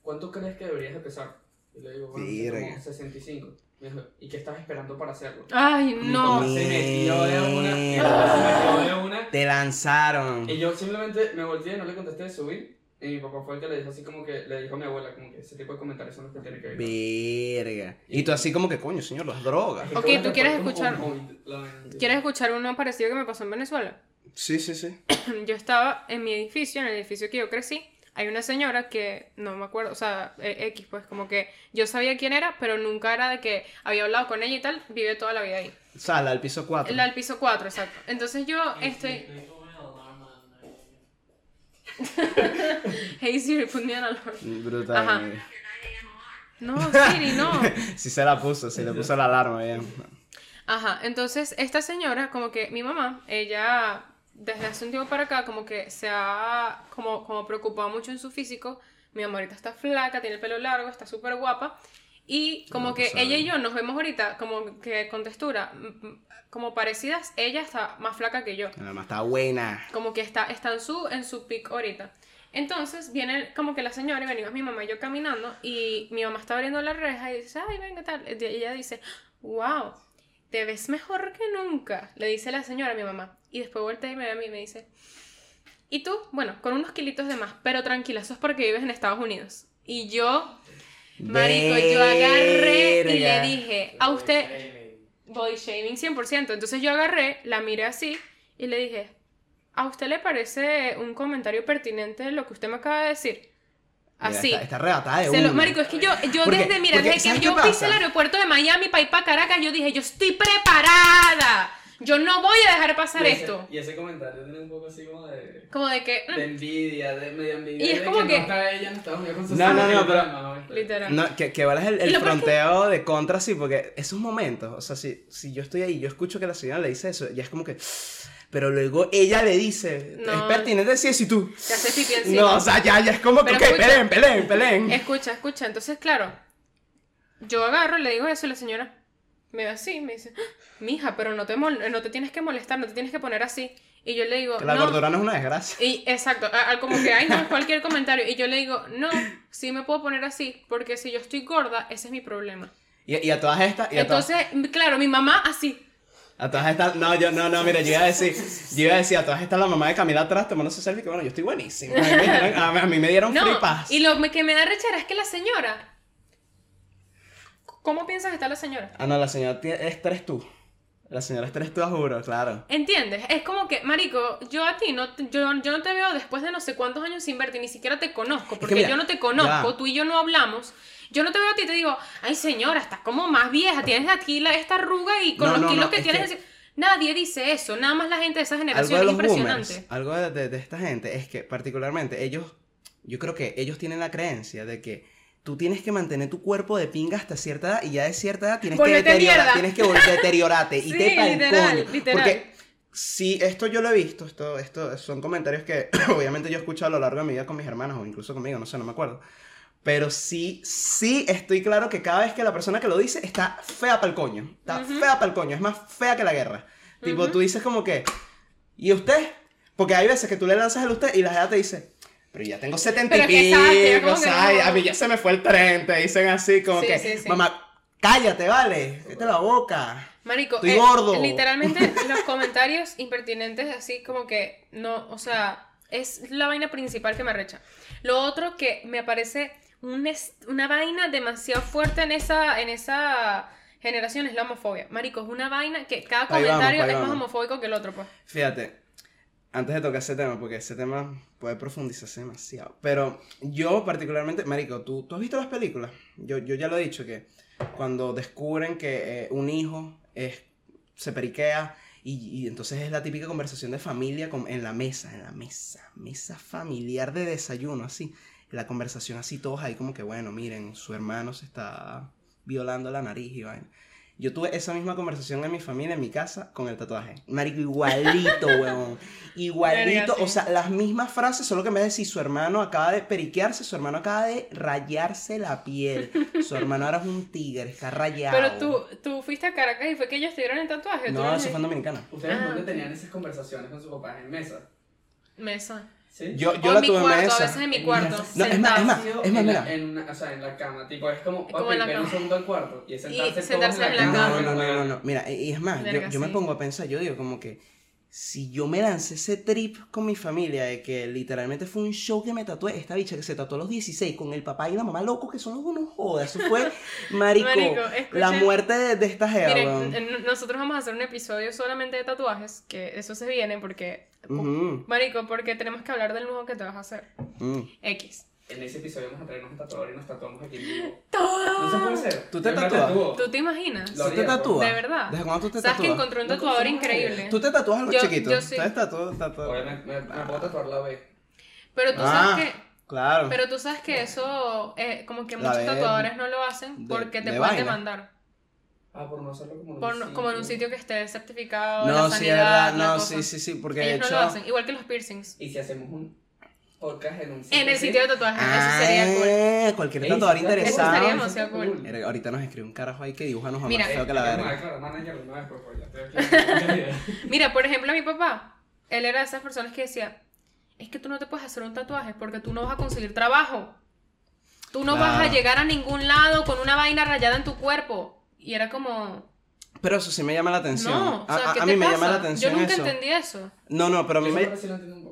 ¿cuánto crees que deberías de pesar? Y le digo, bueno, sí, como sesenta y cinco. Me dijo, ¿y qué estás esperando para hacerlo? Ay, no. Y se metió de una, se metió de una. Te lanzaron. Y yo simplemente me volteé, no le contesté de subir. Y mi papá fue el que le dijo así como que, le dijo a mi abuela, como que ese tipo de comentarios son los que tiene que ver. Verga. Y, y tú así como que, coño, señor, las drogas. Ok, ¿tú quieres escuchar? ¿Quieres escuchar uno parecido que me pasó en Venezuela? Sí, sí, sí. Yo estaba en mi edificio, en el edificio que yo crecí. Hay una señora que, no me acuerdo, o sea, X, pues como que yo sabía quién era, pero nunca era de que había hablado con ella y tal, vive toda la vida ahí. O sea, la del piso cuatro. La del piso cuatro, exacto. Entonces yo estoy... Hey Siri, put me an alarm. Brutal. Ajá. No, Siri, no. Sí se la puso, se le puso la alarma bien. Ajá, entonces esta señora, como que mi mamá, ella desde hace un tiempo para acá como que se ha como, como preocupado mucho en su físico. Mi mamá ahorita está flaca, tiene el pelo largo, está súper guapa. Y como no, que sabe. Ella y yo nos vemos ahorita como que con textura como parecidas, ella está más flaca que yo. La mamá está buena. Como que está, está en su, en su pic ahorita. Entonces viene como que la señora y venimos mi mamá y yo caminando. Y mi mamá está abriendo la reja y dice, ay, venga tal. Y ella dice, wow, te ves mejor que nunca, le dice la señora a mi mamá. Y después vuelta y me ve a mí y me dice, ¿y tú? Bueno, con unos kilitos de más, pero tranquila, eso es porque vives en Estados Unidos. Y yo... Marico, Verga. Yo agarré y le dije a usted, body shaming cien por ciento. Entonces yo agarré, la miré así y le dije, ¿a usted le parece un comentario pertinente de lo que usted me acaba de decir? Así. Mira, está, está reatada de uno. Marico, es que yo, yo porque, desde, mira, porque, desde que yo pisé el aeropuerto de Miami para ir para Caracas, yo dije, yo estoy preparada. Yo no voy a dejar pasar y ese, esto. Y ese comentario tiene un poco así como de... Como de que... Mm. De envidia, de medio envidia. Y es como de que, que... No está ella, no está con su no, no, no, pero... No, literal. No, que, que vale el, el fronteo que... de contra, sí, porque esos momentos, o sea, si, si yo estoy ahí, yo escucho que la señora le dice eso, ya es como que... Pero luego ella le dice, no, es pertinente decir eso y tú... Te haces pipí encima. No, o sea, ya, ya es como pero que, escucha, okay, peleen, peleen, peleen. Escucha, escucha, entonces, claro, yo agarro, le digo eso y la señora... Me ve así, me dice, mija, pero no te, mol- no te tienes que molestar, no te tienes que poner así. Y yo le digo, que la no. gordura no es una desgracia. Y, exacto, a, a, como que hay no, cualquier comentario. Y yo le digo, no, sí me puedo poner así, porque si yo estoy gorda, ese es mi problema. Y, y a todas estas... Y entonces, a todas... claro, mi mamá así, A todas estas, no, yo, no, no, mira, yo iba a decir, yo iba a decir, a todas estas la mamá de Camila atrás tomándose selfie, que bueno, yo estoy buenísima. A mí me dieron, a mí me dieron no, free pass. Y lo que me da rechera es que la señora, ¿cómo piensas que está la señora? Ah, no, la señora es tres tú. La señora estrés, te lo juro, claro. ¿Entiendes? Es como que, marico, yo a ti, no, yo, yo no te veo después de no sé cuántos años sin verte, ni siquiera te conozco, porque es que mira, yo no te conozco, ya. Tú y yo no hablamos. Yo no te veo a ti y te digo, ay señora, estás como más vieja, tienes aquí la, esta arruga y con no, los no, kilos no, que tienes... Que... Nadie dice eso, nada más la gente de esa generación, es impresionante. Boomers, algo de, de, de esta gente es que particularmente ellos, yo creo que ellos tienen la creencia de que tú tienes que mantener tu cuerpo de pinga hasta cierta edad, y ya de cierta edad tienes Volvete que deteriorar, tienes que deteriorarte, y sí, te pan literal, coño. Literal. Porque si esto yo lo he visto, esto, esto son comentarios que obviamente yo he escuchado a lo largo de mi vida con mis hermanos, o incluso conmigo, no sé, no me acuerdo. Pero sí, sí estoy claro que cada vez que la persona que lo dice está fea pa'l coño, está uh-huh. fea pa'l coño, es más fea que la guerra. Uh-huh. Tipo, tú dices como que, ¿y usted? Porque hay veces que tú le lanzas el usted y la edad te dice... Pero ya tengo setenta y pico, o sea, no. A mí ya se me fue el tren, te dicen así, como sí, que, sí, sí. Mamá, cállate, vale, vete la boca, marico, estoy eh, gordo. Literalmente, los comentarios impertinentes, así como que, no, o sea, es la vaina principal que me arrecha. Lo otro que me parece un est- una vaina demasiado fuerte en esa, en esa generación es la homofobia. Marico, es una vaina que cada comentario vamos, es más homofóbico que el otro, pues. Fíjate. Antes de tocar ese tema, porque ese tema puede profundizarse demasiado. Pero yo particularmente, marico, ¿tú, tú has visto las películas? Yo, yo ya lo he dicho, que cuando descubren que eh, un hijo es, se periquea, y, y entonces es la típica conversación de familia con, en la mesa, en la mesa, mesa familiar de desayuno, así. La conversación así, todos ahí como que, bueno, miren, su hermano se está violando la nariz y vaina. Yo tuve esa misma conversación en mi familia, en mi casa, con el tatuaje. Marico, igualito, huevón. Igualito, o sea, las mismas frases, solo que en vez de decir su hermano acaba de periquearse, su hermano acaba de rayarse la piel. Su hermano ahora es un tigre, está rayado. Pero tú, tú fuiste a Caracas y fue que ellos te dieron el tatuaje. No, eso fue en Dominicana. ¿Ustedes ah, no tenían esas conversaciones con sus papás en mesa? Mesa. ¿Sí? Yo, yo la tuve en mi cuarto, mesa. A veces en mi cuarto. No, es más, es más, es más, mira. En una, o sea, en la cama, tipo, es como, como okay, pero un segundo al cuarto. Y sentarse, y sentarse en, la en la cama. No, no, no, no, no. Mira, y es más, yo, yo me pongo a pensar, yo digo como que, si yo me lancé ese trip con mi familia, de que literalmente fue un show que me tatué, esta bicha que se tatuó a los dieciséis con el papá y la mamá locos, que son los unos jodas, eso fue, marico, marico la muerte de, de esta jeva. Miren, nosotros vamos a hacer un episodio solamente de tatuajes, que eso se viene porque, uh-huh. marico, porque tenemos que hablar del nudo que te vas a hacer, uh-huh. X. En ese episodio vamos a traernos un tatuador y nos tatuamos aquí vivo. ¡Todo! No se puede hacer. ¿Tú te tatúas? ¿Tú te imaginas? ¿Tú te tatúas? De verdad. ¿Desde cuándo tú te tatúas? ¿Sabes que encontré un tatuador no, increíble? ¿Tú te tatúas algo chiquito? Yo sí. ¿Tú te tatúas? Oye, me, me, me puedo tatuar la B. Pero tú ah, sabes que... Claro. Pero tú sabes que eso... Eh, como que muchos tatuadores no lo hacen porque de, te pueden demandar. Ah, por no hacerlo como en por, un sitio. Como en un sitio que esté certificado, no, la sanidad, sí, la no, sí, sí, sí, porque ellos hecho... no lo hacen. Igual que los piercings. ¿Y si hacemos un...? En, un sitio en el sitio de tatuajes, ah, eso sería cool. Cualquier tatuador interesado. Eso sería demasiado cool. cool. Ahorita nos escribe un carajo ahí que dibuja nos mira, que la verga. Mira, por ejemplo, mi papá, él era de esas personas que decía: es que tú no te puedes hacer un tatuaje porque tú no vas a conseguir trabajo. Tú no claro. vas a llegar a ningún lado con una vaina rayada en tu cuerpo. Y era como. Pero eso sí me llama la atención. No, o sea, a, a, a mí pasa? me llama la atención eso. Yo nunca eso. entendí eso. No, no, pero a mí me.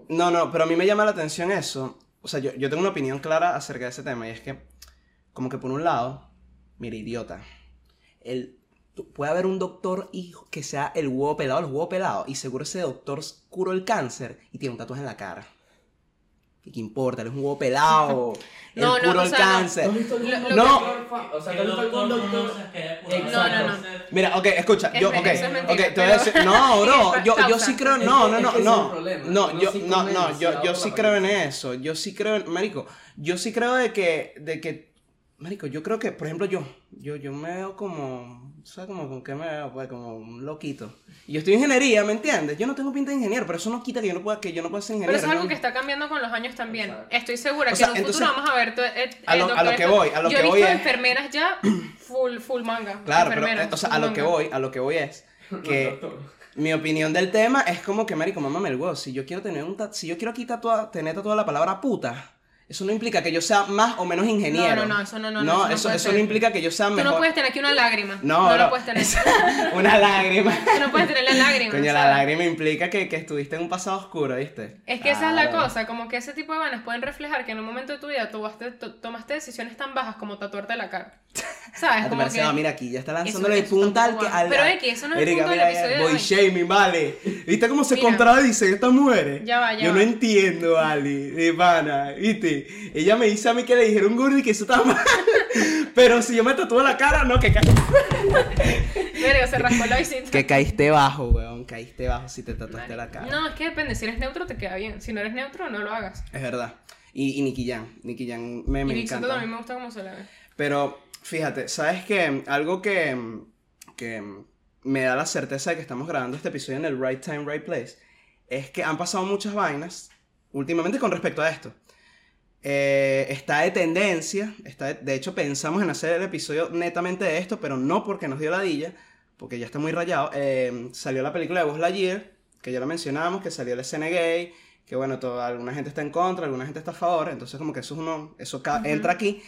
No, no, pero a mí me llama la atención eso. O sea, yo, yo tengo una opinión clara acerca de ese tema. Y es que, como que por un lado, mira, idiota, el, puede haber un doctor hijo que sea el huevo pelado, el huevo pelado, y seguro ese doctor curó el cáncer y tiene un tatuaje en la cara. ¿Qué importa? Él es un huevo pelado. Él no, curó no, el o sea, cáncer. No, no, no. No. O sea, que el doctor no No, no, no. Mira, ok, escucha. Es yo, ok, es mentira, okay pero... te voy a decir. No, bro. Yo, yo sí creo. No, no, no. No, no, yo, no, no, yo, yo sí creo en eso. Yo sí creo en. Marico, yo sí creo de que. De que Marico, yo creo que, por ejemplo, yo. Yo, yo me veo como. ¿Sabes como con qué me veo? Pues como un loquito. Y yo estoy en ingeniería, ¿me entiendes? Yo no tengo pinta de ingeniero, pero eso no quita que yo no pueda, que yo no pueda ser ingeniero. Pero eso es algo ¿no? que está cambiando con los años también. Exacto. Estoy segura o sea, que en un entonces, futuro vamos a ver... To- et- a, lo, a lo que voy, a lo yo que voy Yo he visto es... enfermeras ya full, full manga. Claro, pero o sea, a lo manga. que voy, a lo que voy es que... mi opinión del tema es como que, marico, mámame el huevo. Si yo quiero tener un... Ta- si yo quiero aquí tatuar, tener tatuada la palabra puta... Eso no implica que yo sea más o menos ingeniero. No, no, no, eso no, no, no, no, eso, no eso, eso no implica que yo sea mejor. Tú no puedes tener aquí una lágrima. No, no, no, no puedes tener. Una lágrima. Tú no puedes tener la lágrima. Coño, ¿sabes? La lágrima implica que, que estuviste en un pasado oscuro, ¿viste? Es que ah, esa es la cosa, como que ese tipo de vanas pueden reflejar que en un momento de tu vida tomaste, tomaste decisiones tan bajas como tatuarte la cara. ¿Sabes? Como que... mira aquí, ya está lanzándole de punta al que... Al... Pero es que eso no es el punto del episodio. Boy shaming, vale. ¿Viste cómo se contradicen estas mujeres? Ya va, ya Yo va. no entiendo, Ali, de pana, ¿viste? Ella me dice a mí que le dijeron gordo y que eso está mal. Pero si yo me tatúo la cara, no, que ca... Verga, se raspó la visita. Que caíste bajo, weón. Caíste bajo si te tatuaste la cara. No, es que depende. Si eres neutro, te queda bien. Si no eres neutro, no lo hagas. Es verdad. Y, y Niky Jan. Niky Jan me, me y encanta. Y también me gusta cómo se la ve. Pero, fíjate, ¿sabes qué? Algo que, que me da la certeza de que estamos grabando este episodio en el right time, right place, es que han pasado muchas vainas últimamente con respecto a esto. Eh, está de tendencia, está de, de hecho pensamos en hacer el episodio netamente de esto, pero no porque nos dio ladilla, porque ya está muy rayado. Eh, salió la película de Buzz Lightyear, que ya lo mencionamos, que salió la escena gay, que bueno, toda, alguna gente está en contra, alguna gente está a favor, entonces como que eso, uno, eso ca- uh-huh. entra aquí.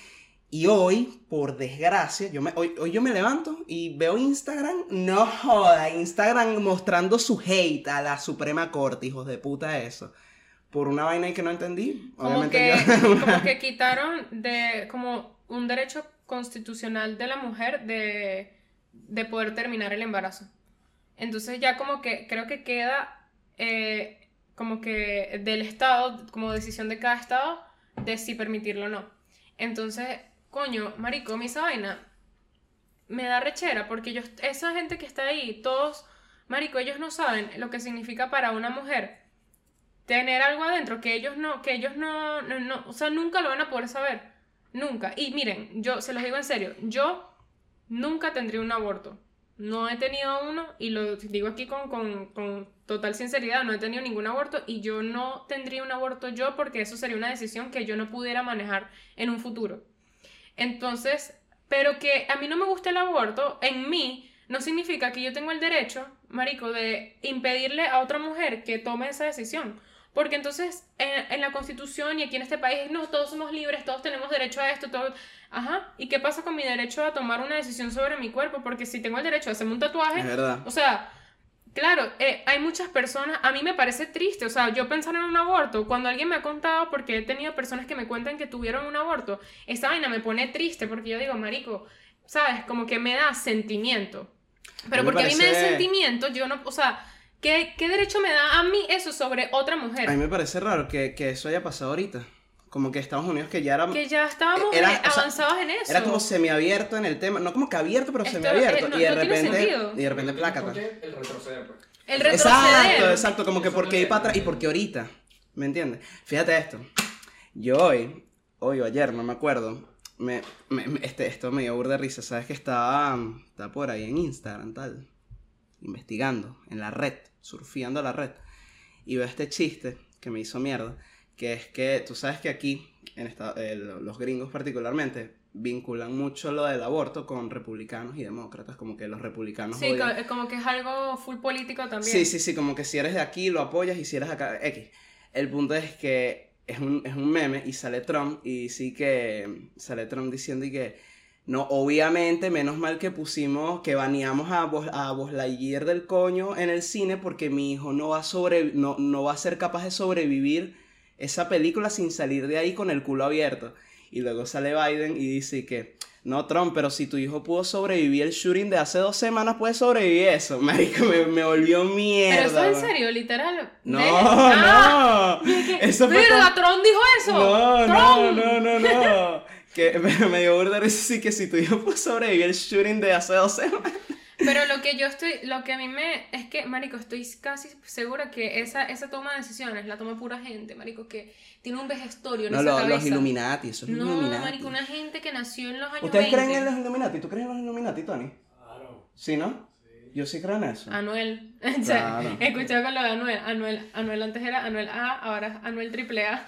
Y hoy, por desgracia, yo me, hoy, hoy yo me levanto y veo Instagram, no joda, Instagram mostrando su hate a la Suprema Corte, hijos de puta eso. Por una vaina que no entendí, obviamente como que, yo... como que quitaron de como un derecho constitucional de la mujer de, de poder terminar el embarazo. Entonces ya como que creo que queda eh, como que del estado, como decisión de cada estado de si permitirlo o no. Entonces, coño, marico, a mí esa vaina me da rechera porque yo, esa gente que está ahí, todos, marico, ellos no saben lo que significa para una mujer tener algo adentro que ellos no, que ellos no, no, no, o sea, nunca lo van a poder saber, nunca. Y miren, yo se los digo en serio, yo nunca tendría un aborto, no he tenido uno y lo digo aquí con, con, con total sinceridad, no he tenido ningún aborto y yo no tendría un aborto yo porque eso sería una decisión que yo no pudiera manejar en un futuro. Entonces, pero que a mí no me gusta el aborto, en mí no significa que yo tengo el derecho, marico, de impedirle a otra mujer que tome esa decisión. Porque entonces, en, en la Constitución y aquí en este país, no, todos somos libres, todos tenemos derecho a esto, todo... Ajá, ¿y qué pasa con mi derecho a tomar una decisión sobre mi cuerpo? Porque si tengo el derecho a hacerme un tatuaje... Es verdad. O sea, claro, eh, hay muchas personas... A mí me parece triste, o sea, yo pensar en un aborto, cuando alguien me ha contado, porque he tenido personas que me cuentan que tuvieron un aborto, esa vaina me pone triste, porque yo digo, marico, ¿sabes? Como que me da sentimiento. Pero a porque parece... a mí me da sentimiento, yo no... O sea... ¿Qué, ¿Qué derecho me da a mí eso sobre otra mujer? A mí me parece raro que, que eso haya pasado ahorita. Como que Estados Unidos, que ya era... Que ya estábamos era, en, avanzados o sea, en eso. Era como semiabierto en el tema. No como que abierto, pero Esto, semiabierto. Eh, no, y, de no repente, y de repente plácata. El retroceder, pues. El retroceder. Exacto, exacto. Como que porque ir para atrás y porque ahorita. ¿Me entiendes? Fíjate esto. Yo hoy, hoy o ayer, no me acuerdo. Me, me, este, esto me dio burda de risa. Sabes que estaba, estaba por ahí en Instagram, tal. Investigando en la red, surfeando la red, y veo este chiste que me hizo mierda, que es que tú sabes que aquí, en esta, eh, los gringos particularmente, vinculan mucho lo del aborto con republicanos y demócratas, como que los republicanos... Sí, odian. Como que es algo full político también. Sí, sí, sí, como que si eres de aquí lo apoyas y si eres de acá, X. El punto es que es un, es un meme y sale Trump y sí que sale Trump diciendo y que... No, obviamente, menos mal que pusimos, que baneamos a Buzz, a Buzz Lightyear del coño en el cine porque mi hijo no va, a sobre, no, no va a ser capaz de sobrevivir esa película sin salir de ahí con el culo abierto. Y luego sale Biden y dice que, no, Trump, pero si tu hijo pudo sobrevivir el shooting de hace dos semanas, puedes sobrevivir eso. Marico, me, me volvió mierda. ¿Pero eso en serio? ¿Literal? No, ¿ves? no. Ah, eso fue ¿verdad? Con... Trump dijo eso. No, Trump. no, no, no, no. Que me dio burda risa, sí, que si tu hijo pudo sobrevivir el shooting de hace dos semanas. Pero lo que yo estoy, lo que a mí me, es que, marico, estoy casi segura que esa, esa toma de decisiones la toma pura gente, marico, que tiene un vejestorio en no, esa lo, cabeza. No, los Illuminati, eso es no, Illuminati. No, marico, una gente que nació en los años ¿Ustedes veinte. ¿Ustedes creen en los Illuminati? ¿Tú crees en los Illuminati, Tony? Claro. ¿Sí, no? Sí. Yo sí creo en eso. Anuel. Claro. He escuchado con lo de Anuel. Anuel, Anuel antes era Anuel A, ahora Anuel triple A.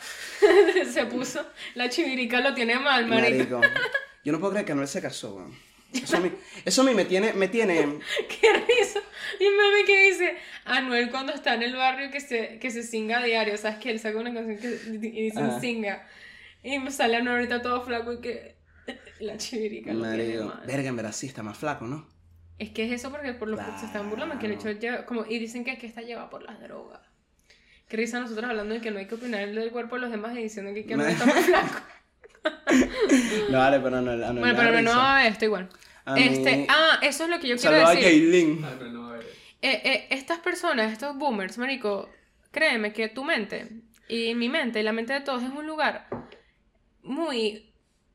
Se puso, la chivirica lo tiene mal, marico. Marico, yo no puedo creer que Anuel se casó, güey. Eso a mí, eso a mí me tiene, me tiene... Qué risa. Y mami que dice, Anuel cuando está en el barrio que se, que se singa a diario, sabes que él saca una canción que, y dice ah. un singa. Y me sale Anuel ahorita todo flaco y que la chivirica. Verga, en verdad sí está más flaco, ¿no? Es que es eso porque por los claro. se están burlando, que de hecho lleva, como, y dicen que es que está llevada por las drogas. Qué risa nosotros hablando de que no hay que opinar del cuerpo de los demás y diciendo que, que no está más flaco. No, vale, pero no, no, no. Bueno, pero no, no, esto igual. A este, mí... Ah, eso es lo que yo quiero Salud decir. A Ay, no, a ver. Eh, eh, estas personas, estos boomers, marico, créeme que tu mente y mi mente y la mente de todos es un lugar muy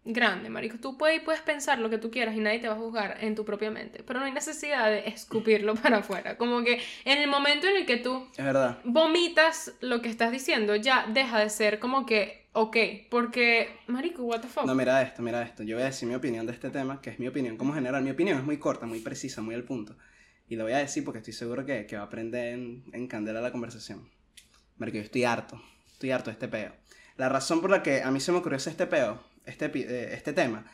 grande, marico. Tú puedes, puedes pensar lo que tú quieras y nadie te va a juzgar en tu propia mente, pero no hay necesidad de escupirlo para afuera. Como que en el momento en el que tú es verdad. vomitas lo que estás diciendo, ya deja de ser como que ok, porque, marico, what the fuck. No, mira esto, mira esto, yo voy a decir mi opinión de este tema, que es mi opinión como general. Mi opinión es muy corta, muy precisa, muy al punto, y lo voy a decir porque estoy seguro que, que va a prender en, en candela la conversación. Marico, yo estoy harto, estoy harto de este peo. La razón por la que a mí se me ocurrió hacer este peo, este, eh, este tema,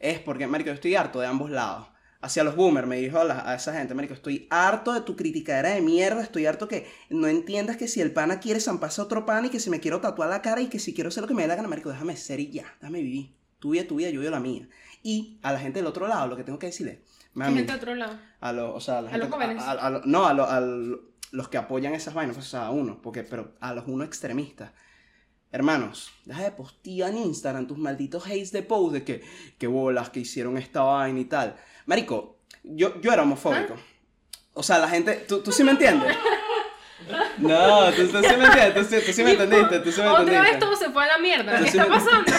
es porque, marico, yo estoy harto de ambos lados. Hacia los boomers, me dijo a, la, a esa gente, marico, estoy harto de tu criticadera de mierda, estoy harto que no entiendas que si el pana quiere zamparse a otro pana y que si me quiero tatuar la cara y que si quiero hacer lo que me dé la gana, marico, déjame ser y ya, déjame vivir. Tu vida, tu vida, yo vivo la mía. Y a la gente del otro lado, lo que tengo que decirle, mami, ¿qué gente del otro lado? A los, o sea, a, la gente, ¿A los jóvenes? A, a, a lo, no, a, lo, a lo, los que apoyan esas vainas, o sea, a uno, porque, pero a los uno extremistas. Hermanos, deja de postear en Instagram tus malditos hates de post de que, que bolas, que hicieron esta vaina y tal. Marico, yo, yo era homofóbico. ¿Ah? O sea, la gente, ¿tú, tú sí me entiendes? No, tú, tú sí me entiendes, tú, tú sí me entendiste, tú sí me entendiste. Otra vez todo se fue a la mierda, ¿qué está pasando?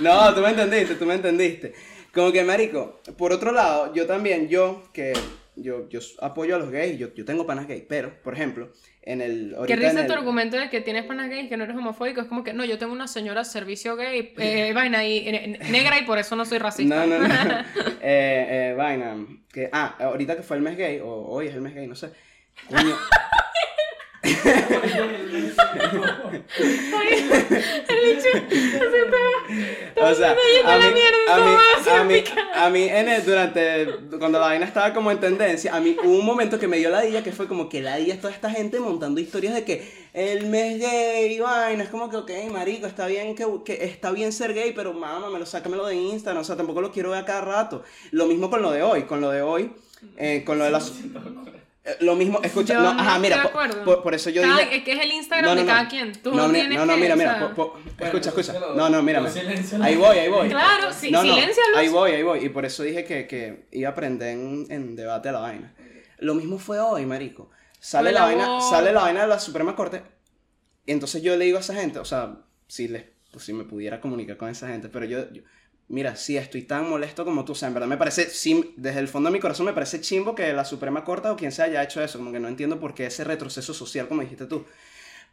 No, tú me entendiste, tú me entendiste. Como que, marico, por otro lado, yo también, yo, que... Yo, yo apoyo a los gays, yo, yo tengo panas gays, pero, por ejemplo, en el... ¿Qué risa tu argumento de que tienes panas gays y que no eres homofóbico? Es como que, no, yo tengo una señora servicio gay, eh, vaina, y, eh, negra y por eso no soy racista. No, no, no, eh, eh, vaina, que, ah, ahorita que fue el mes gay, o hoy es el mes gay, no sé. Coño. O sea, a mí, a mí, a mí, a mí en el, durante, cuando la vaina estaba como en tendencia, a mí hubo un momento que me dio ladilla, que fue como que ladilla toda esta gente montando historias de que el mes gay, vaina, es como que, ok, marico, está bien que, que está bien ser gay, pero mamá, me lo sácamelo de Instagram, o sea, tampoco lo quiero ver a cada rato. Lo mismo con lo de hoy, con lo de hoy, eh, con lo de las... Lo mismo, escucha, yo no, no ajá, mira, por, por, por eso yo cada, dije... Es que es el Instagram no, no, no, de cada quien, tú no, no tienes no, no, que... No, no, mira, mira, po, po, bueno, escucha, escucha, no, no, mira, ahí voy, ahí voy. Claro, sí, no, siléncialo. No, ahí voy, ahí voy, y por eso dije que, que iba a aprender en, en debate a la vaina. Lo mismo fue hoy, marico, sale la, la vaina, sale la vaina de la Suprema Corte, y entonces yo le digo a esa gente, o sea, si, les, pues, si me pudiera comunicar con esa gente, pero yo... yo mira, sí, estoy tan molesto como tú, o sea, en verdad me parece, sí, desde el fondo de mi corazón me parece chimbo que la Suprema Corte o quien sea haya hecho eso, como que no entiendo por qué ese retroceso social, como dijiste tú.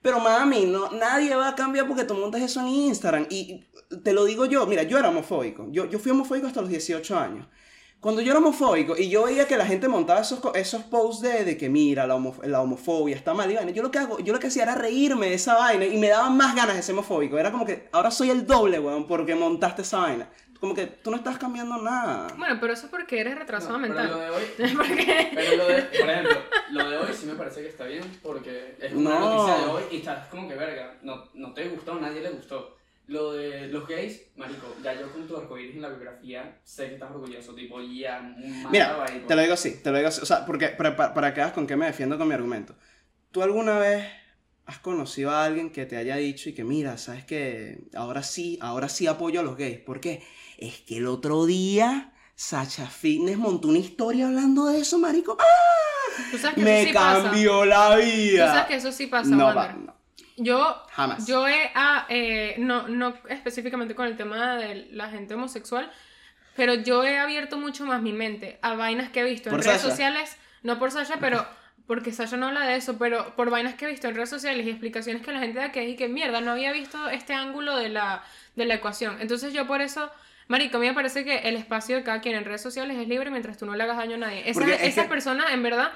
Pero mami, no, nadie va a cambiar porque tú montas eso en Instagram, y te lo digo yo, mira, yo era homofóbico, yo, yo fui homofóbico hasta los dieciocho años. Cuando yo era homofóbico y yo veía que la gente montaba esos, esos posts de, de que mira, la, homo, la homofobia está mal y vaina, yo lo que hago, yo lo que hacía era reírme de esa vaina y me daban más ganas de ser homofóbico. Era como que ahora soy el doble, weón, porque montaste esa vaina. Como que tú no estás cambiando nada. Bueno, pero eso es porque eres retrasado no, mental. Pero lo de hoy, pero lo de, por ejemplo, lo de hoy sí me parece que está bien porque es una no. noticia de hoy y estás como que verga, no, no te gustó, nadie le gustó. Lo de los gays, marico, ya yo con tu arcoíris en la biografía sé que estás orgulloso, tipo, ya... Mira, marico. Te lo digo así, te lo digo así, o sea, porque, para, para que veas con qué me defiendo con mi argumento. ¿Tú alguna vez has conocido a alguien que te haya dicho y que mira, sabes que ahora sí, ahora sí apoyo a los gays? ¿Por qué? Es que el otro día Sasha Fitness montó una historia hablando de eso, marico. ¡Ah! ¿Tú sabes que me eso sí cambió pasa? La vida. ¿Tú sabes que eso sí pasa, no, Wander? No. Yo, jamás. Yo he, ah, eh, no, no específicamente con el tema de la gente homosexual, pero yo he abierto mucho más mi mente a vainas que he visto en redes sociales, no por Sasha, pero porque Sasha no habla de eso, pero por vainas que he visto en redes sociales y explicaciones que la gente da que, y que mierda, no había visto este ángulo de la, de la ecuación. Entonces yo por eso... Marico, a mí me parece que el espacio de cada quien en redes sociales es libre mientras tú no le hagas daño a nadie. Esas es esa que... personas, en verdad...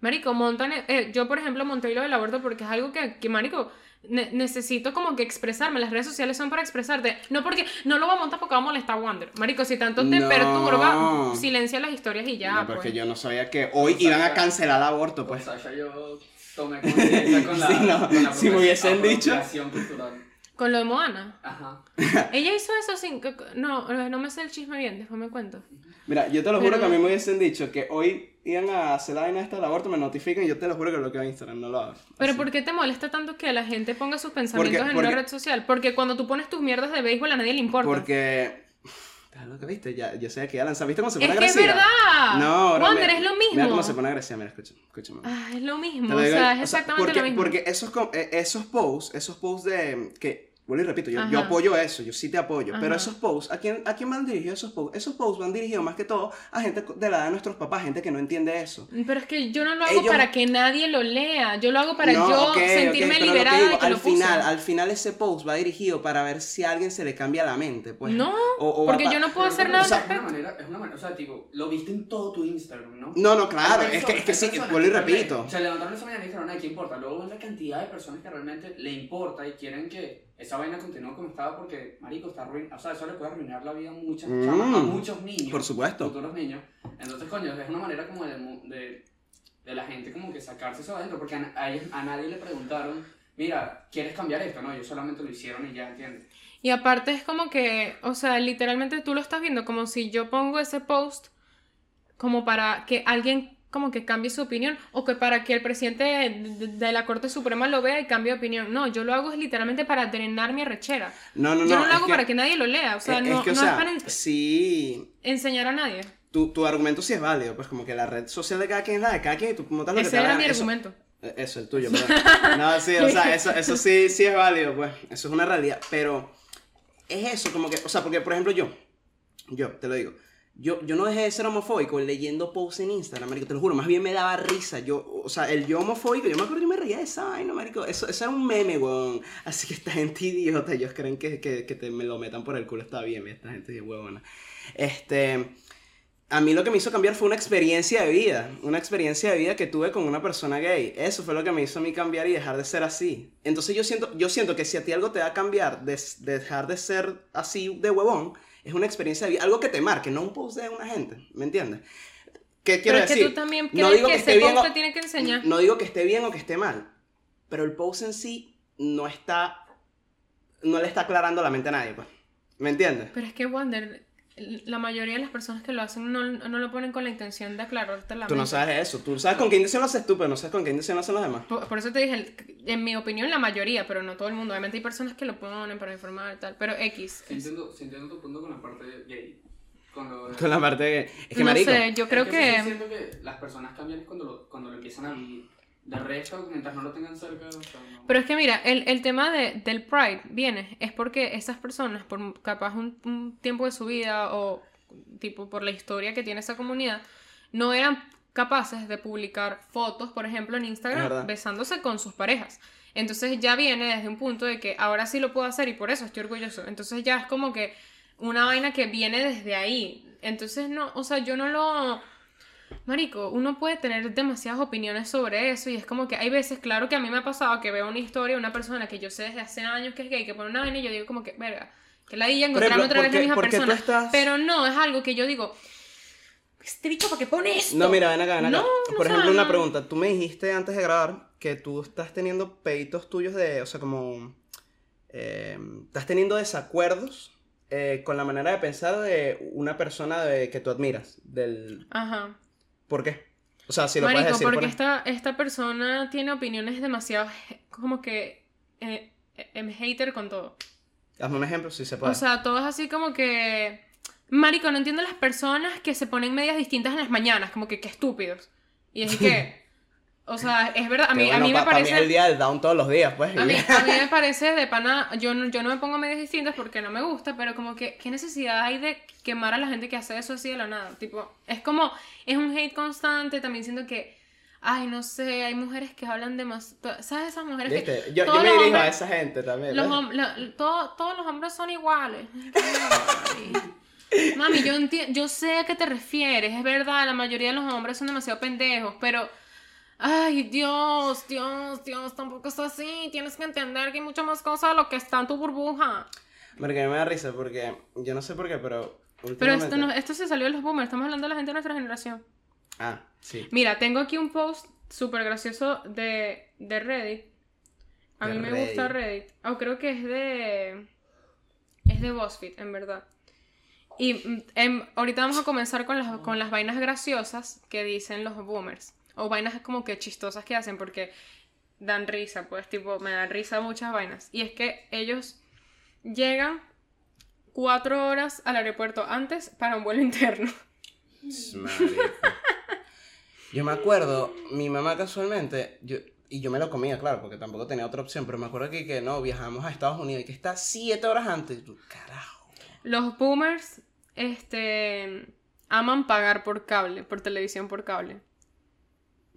Marico, montan... Eh, yo, por ejemplo, monté lo del aborto porque es algo que, que marico, ne- necesito como que expresarme. Las redes sociales son para expresarte. No porque... No lo voy a montar porque va a molestar a Wander. Marico, si tanto te no. perturba, silencia las historias y ya, no, porque pues. Yo no sabía que hoy o sea, iban a cancelar el aborto, pues. O sea, yo tomé conciencia con la... Si sí, no, si me hubiesen dicho... Cultural. Con lo de Moana. Ajá. Ella hizo eso sin... No, no me sé el chisme bien, después me cuento. Mira, yo te lo juro pero... que a mí me hubiesen dicho que hoy iban a hacer la vaina esta del aborto, me notifican y yo te lo juro que bloqueo Instagram, no lo hago. Pero así. ¿Por qué te molesta tanto que la gente ponga sus pensamientos porque, en porque... una red social? Porque cuando tú pones tus mierdas de béisbol a nadie le importa. Porque... Lo que viste, ya, yo sé que ya lanzan, ¿viste cómo se pone agresiva? ¡Es que es verdad! No, Wander, es lo mismo. Mira cómo se pone agresiva, mira, escúchame, escúchame. Ah, es lo mismo, o sea, es exactamente lo mismo. Porque esos, esos posts, esos posts de, que, bueno, y repito, yo, yo apoyo eso, yo sí te apoyo, ajá, pero esos posts, ¿a quién, ¿a quién van dirigidos esos posts? Esos posts van dirigidos más que todo a gente de la edad de nuestros papás, gente que no entiende eso. Pero es que yo no lo hago Ellos... para que nadie lo lea, yo lo hago para no, yo okay, sentirme okay, liberada que digo, de que al lo final, puse. Al final ese post va dirigido para ver si a alguien se le cambia la mente, pues. No, o, o porque yo no puedo hacer nada. O sea, es una manera, es una manera, o sea, tipo, lo viste en todo tu Instagram, ¿no? No, no, claro, es, eso, que, es que sí, vuelvo y repito. O sea, levantaron esa mañana y dijeron, ay, ¿qué importa? Luego ves la cantidad de personas que realmente le importa y quieren que... Esa vaina continuó como estaba porque, marico, está ruin... O sea, eso le puede arruinar la vida a muchas mm, chamas, a muchos niños. Por supuesto. A todos los niños. Entonces, coño, es una manera como de, de, de la gente como que sacarse eso adentro. Porque a, a, a nadie le preguntaron, mira, ¿quieres cambiar esto? No, ellos solamente lo hicieron y ya, ¿entiendes? Y aparte es como que, o sea, literalmente tú lo estás viendo como si yo pongo ese post como para que alguien como que cambie su opinión, o que para que el presidente de, de, de la Corte Suprema lo vea y cambie de opinión. No, yo lo hago es literalmente para drenar mi arrechera. No, no, yo no, no lo hago que, para que nadie lo lea, o sea, es, no es, que, no sea, es para en, sí, enseñar a nadie. Tu, tu argumento sí es válido, pues como que la red social de cada quien es la de cada quien y tú montas lo que te da. Ese era mi argumento. Eso, eso, el tuyo, perdón. No, sí, o sea, eso, eso sí, sí es válido, pues, eso es una realidad, pero es eso, como que, o sea, porque por ejemplo yo, yo, te lo digo, Yo, yo no dejé de ser homofóbico leyendo posts en Instagram, marico, te lo juro, más bien me daba risa, yo, o sea, el yo homofóbico, yo me acuerdo que me reía de esa vaina, marico, eso, eso era un meme, weón, así que esta gente idiota, ellos creen que, que, que te, me lo metan por el culo, está bien, esta gente es huevona, este... A mí lo que me hizo cambiar fue una experiencia de vida, una experiencia de vida que tuve con una persona gay. Eso fue lo que me hizo a mí cambiar y dejar de ser así. Entonces yo siento, yo siento que si a ti algo te va a cambiar, de, de dejar de ser así de huevón, es una experiencia de vida, algo que te marque, no un post de una gente, ¿me entiendes? ¿Qué quiero decir? Pero es que tú también crees que, que ese post te tiene que enseñar. No digo que esté bien o que esté mal, pero el post en sí no está, no le está aclarando la mente a nadie, pues. ¿Me entiendes? Pero es que Wander... La mayoría de las personas que lo hacen no, no lo ponen con la intención de aclararte la mente. Tú no sabes eso, tú sabes con qué intención lo haces tú, pero no sabes con qué intención lo hacen los demás. Por, por eso te dije, en mi opinión la mayoría, pero no todo el mundo. Obviamente hay personas que lo ponen para informar y tal, pero X. Sí, entiendo, sí, entiendo tu punto con la parte gay. Con, lo de... con la parte gay. Es que no marico, sé, yo creo es que... que... Sí, siento que las personas cambian cuando lo, cuando lo empiezan a vivir. De resto, mientras no lo tengan cerca... O sea, no. Pero es que mira, el, el tema de, del Pride viene, es porque esas personas, por capaz un, un tiempo de su vida o tipo por la historia que tiene esa comunidad, no eran capaces de publicar fotos, por ejemplo, en Instagram, besándose con sus parejas. Entonces ya viene desde un punto de que ahora sí lo puedo hacer y por eso estoy orgulloso. Entonces ya es como que una vaina que viene desde ahí. Entonces no, o sea, yo no lo... Marico, uno puede tener demasiadas opiniones sobre eso y es como que hay veces, claro que a mí me ha pasado que veo una historia de una persona que yo sé desde hace años que es gay, que pone una vaina y yo digo como que, verga, que la diga encontrarme otra vez la misma persona, estás... pero no, es algo que yo digo, este bicho, ¿para qué pone esto? No, mira, ven acá, ven acá, no, no por ejemplo, sabe, una pregunta, tú me dijiste antes de grabar que tú estás teniendo peitos tuyos de, o sea, como, eh, estás teniendo desacuerdos. Eh, con la manera de pensar de una persona de, que tú admiras del... Ajá. ¿Por qué? O sea, si lo Marico, puedes decir porque por esta, esta persona tiene opiniones demasiado como que eh, eh, hater con todo. Hazme un ejemplo si se puede. O sea, todo es así como que Marico, no entiendo las personas que se ponen medias distintas en las mañanas, como que qué estúpidos. Y es que o sea, es verdad, a mí, bueno, a mí pa, me parece... Para mí es el día del down todos los días, pues. A mí, a mí me parece de pana... Yo no, yo no me pongo medias distintas porque no me gusta, pero como que... ¿Qué necesidad hay de quemar a la gente que hace eso así de la nada? Tipo, es como... Es un hate constante, también siento que... Ay, no sé, hay mujeres que hablan de más... ¿Sabes esas mujeres ¿Viste? que...? Yo, yo me dirijo hombres, a esa gente también. Los hom- la, todo, todos los hombres son iguales. Mami, yo, enti- yo sé a qué te refieres, es verdad, la mayoría de los hombres son demasiado pendejos, pero... Ay, Dios, Dios, Dios, tampoco es así. Tienes que entender que hay muchas más cosas de lo que está en tu burbuja. Porque a mí me da risa, porque yo no sé por qué, pero últimamente... Pero esto, no, esto se salió de los boomers, estamos hablando de la gente de nuestra generación. Ah, sí. Mira, tengo aquí un post súper gracioso de, de Reddit. A mí me Reddit. gusta Reddit. O oh, creo que es de... Es de BuzzFeed, en verdad. Y en, ahorita vamos a comenzar con las, con las vainas graciosas que dicen los boomers. O vainas como que chistosas que hacen porque dan risa, pues, tipo, me dan risa muchas vainas. Y es que ellos llegan cuatro horas al aeropuerto antes para un vuelo interno. Yo me acuerdo, mi mamá casualmente... yo Y yo me lo comía, claro, porque tampoco tenía otra opción. Pero me acuerdo que, que no, viajamos a Estados Unidos y que está siete horas antes. Carajo. Los boomers, este, aman pagar por cable, por televisión por cable.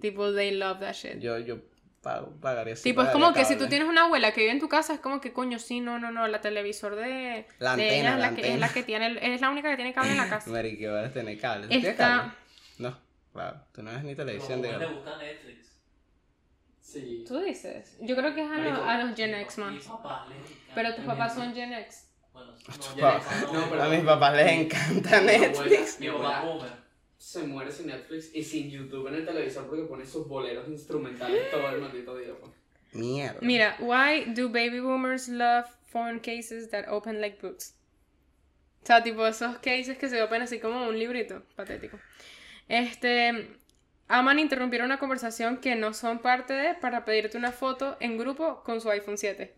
Tipo, they love that shit. Yo, yo pago, pagaría así. Tipo, es como que cable. Si tú tienes una abuela que vive en tu casa, es como que, coño, sí, no, no, no, la televisor de... La de antena, ella la antena. Que, es la que tiene, es la única que tiene cable en la casa. Mari, que vas a tener cable. ¿Tienes cable? No, claro, tú no ves ni televisión. No, le gusta Netflix. Sí. ¿Tú dices? Yo creo que es a, Marico, a los Gen X, man. Pero tus papás son Gen X. Bueno, no, no, pero a mis papás les encanta Netflix. Mi abuela, mi abuela se muere sin Netflix y sin YouTube en el televisor porque pone sus boleros instrumentales todo el maldito día. Mierda. Mira, why do baby boomers love phone cases that open like books? O sea, tipo esos cases que se open así como un librito. Patético. Este... Aman interrumpir una conversación que no son parte de para pedirte una foto en grupo con su iPhone siete.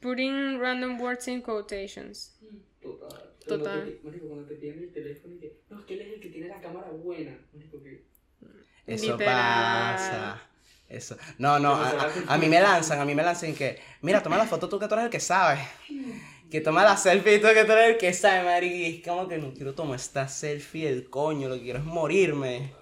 Putting random words in quotations. Total. Total. Marico, cuando te piden el teléfono y que, no, es que él es el que tiene la cámara buena. Marico, que... Eso pasa. Eso. No, no, a, a, a mí me lanzan, a mí me lanzan que, mira, toma la foto tú que tú eres el que sabes. Que toma la selfie y todo que tú eres el que sabe, marico. Es como que no quiero tomar esta selfie del coño, lo que quiero es morirme.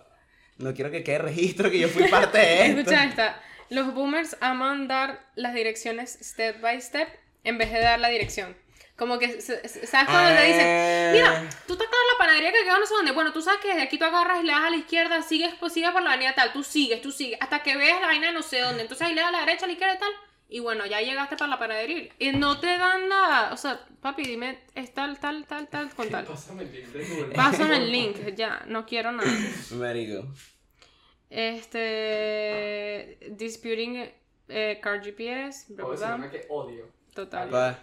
No quiero que quede registro que yo fui parte de esto. Escucha esta. Los boomers aman dar las direcciones step by step en vez de dar la dirección. Como que, ¿sabes cuando te dicen? Mira, tú te acuerdas la panadería que queda no sé dónde. Bueno, tú sabes que desde aquí tú agarras y le das a la izquierda, sigues, pues, sigues por la avenida tal, tú sigues, tú sigues, hasta que veas la vaina no sé dónde. Entonces ahí le das a la derecha, a la izquierda y tal. Y bueno, ya llegaste para la panadería y no te dan nada. O sea, papi, dime, es tal, tal, tal, tal, con tal. Pásame el link. Pásame el link, ya, no quiero nada. Marico. Este... Disputing eh, car G P S, bla, bla, bla. O sea, que odio. Total. Papá.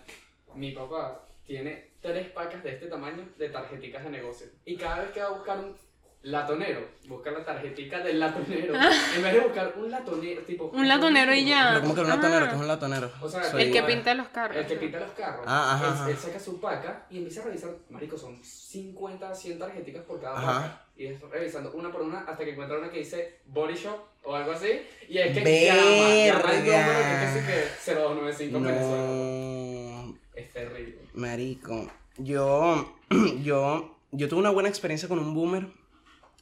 Mi papá tiene tres pacas de este tamaño de tarjeticas de negocio. Y cada vez que va a buscar un... latonero, buscar la tarjetita del latonero. En vez de buscar un latonero, tipo. Un latonero y ya. ¿Cómo que un latonero? Ah. ¿Qué es un latonero? O sea, el que pinta los carros. El que pinta los carros. Ah, ajá, él, ajá. él saca su paca y empieza a revisar. Marico, son cincuenta, cien tarjeticas por cada ajá. paca. Y es revisando una por una hasta que encuentra una que dice Body Shop o algo así. Y es que verga. Ya más, ya más que es que cero dos nueve cinco no. Venezuela. Es terrible. Marico, yo, yo, yo tuve una buena experiencia con un boomer.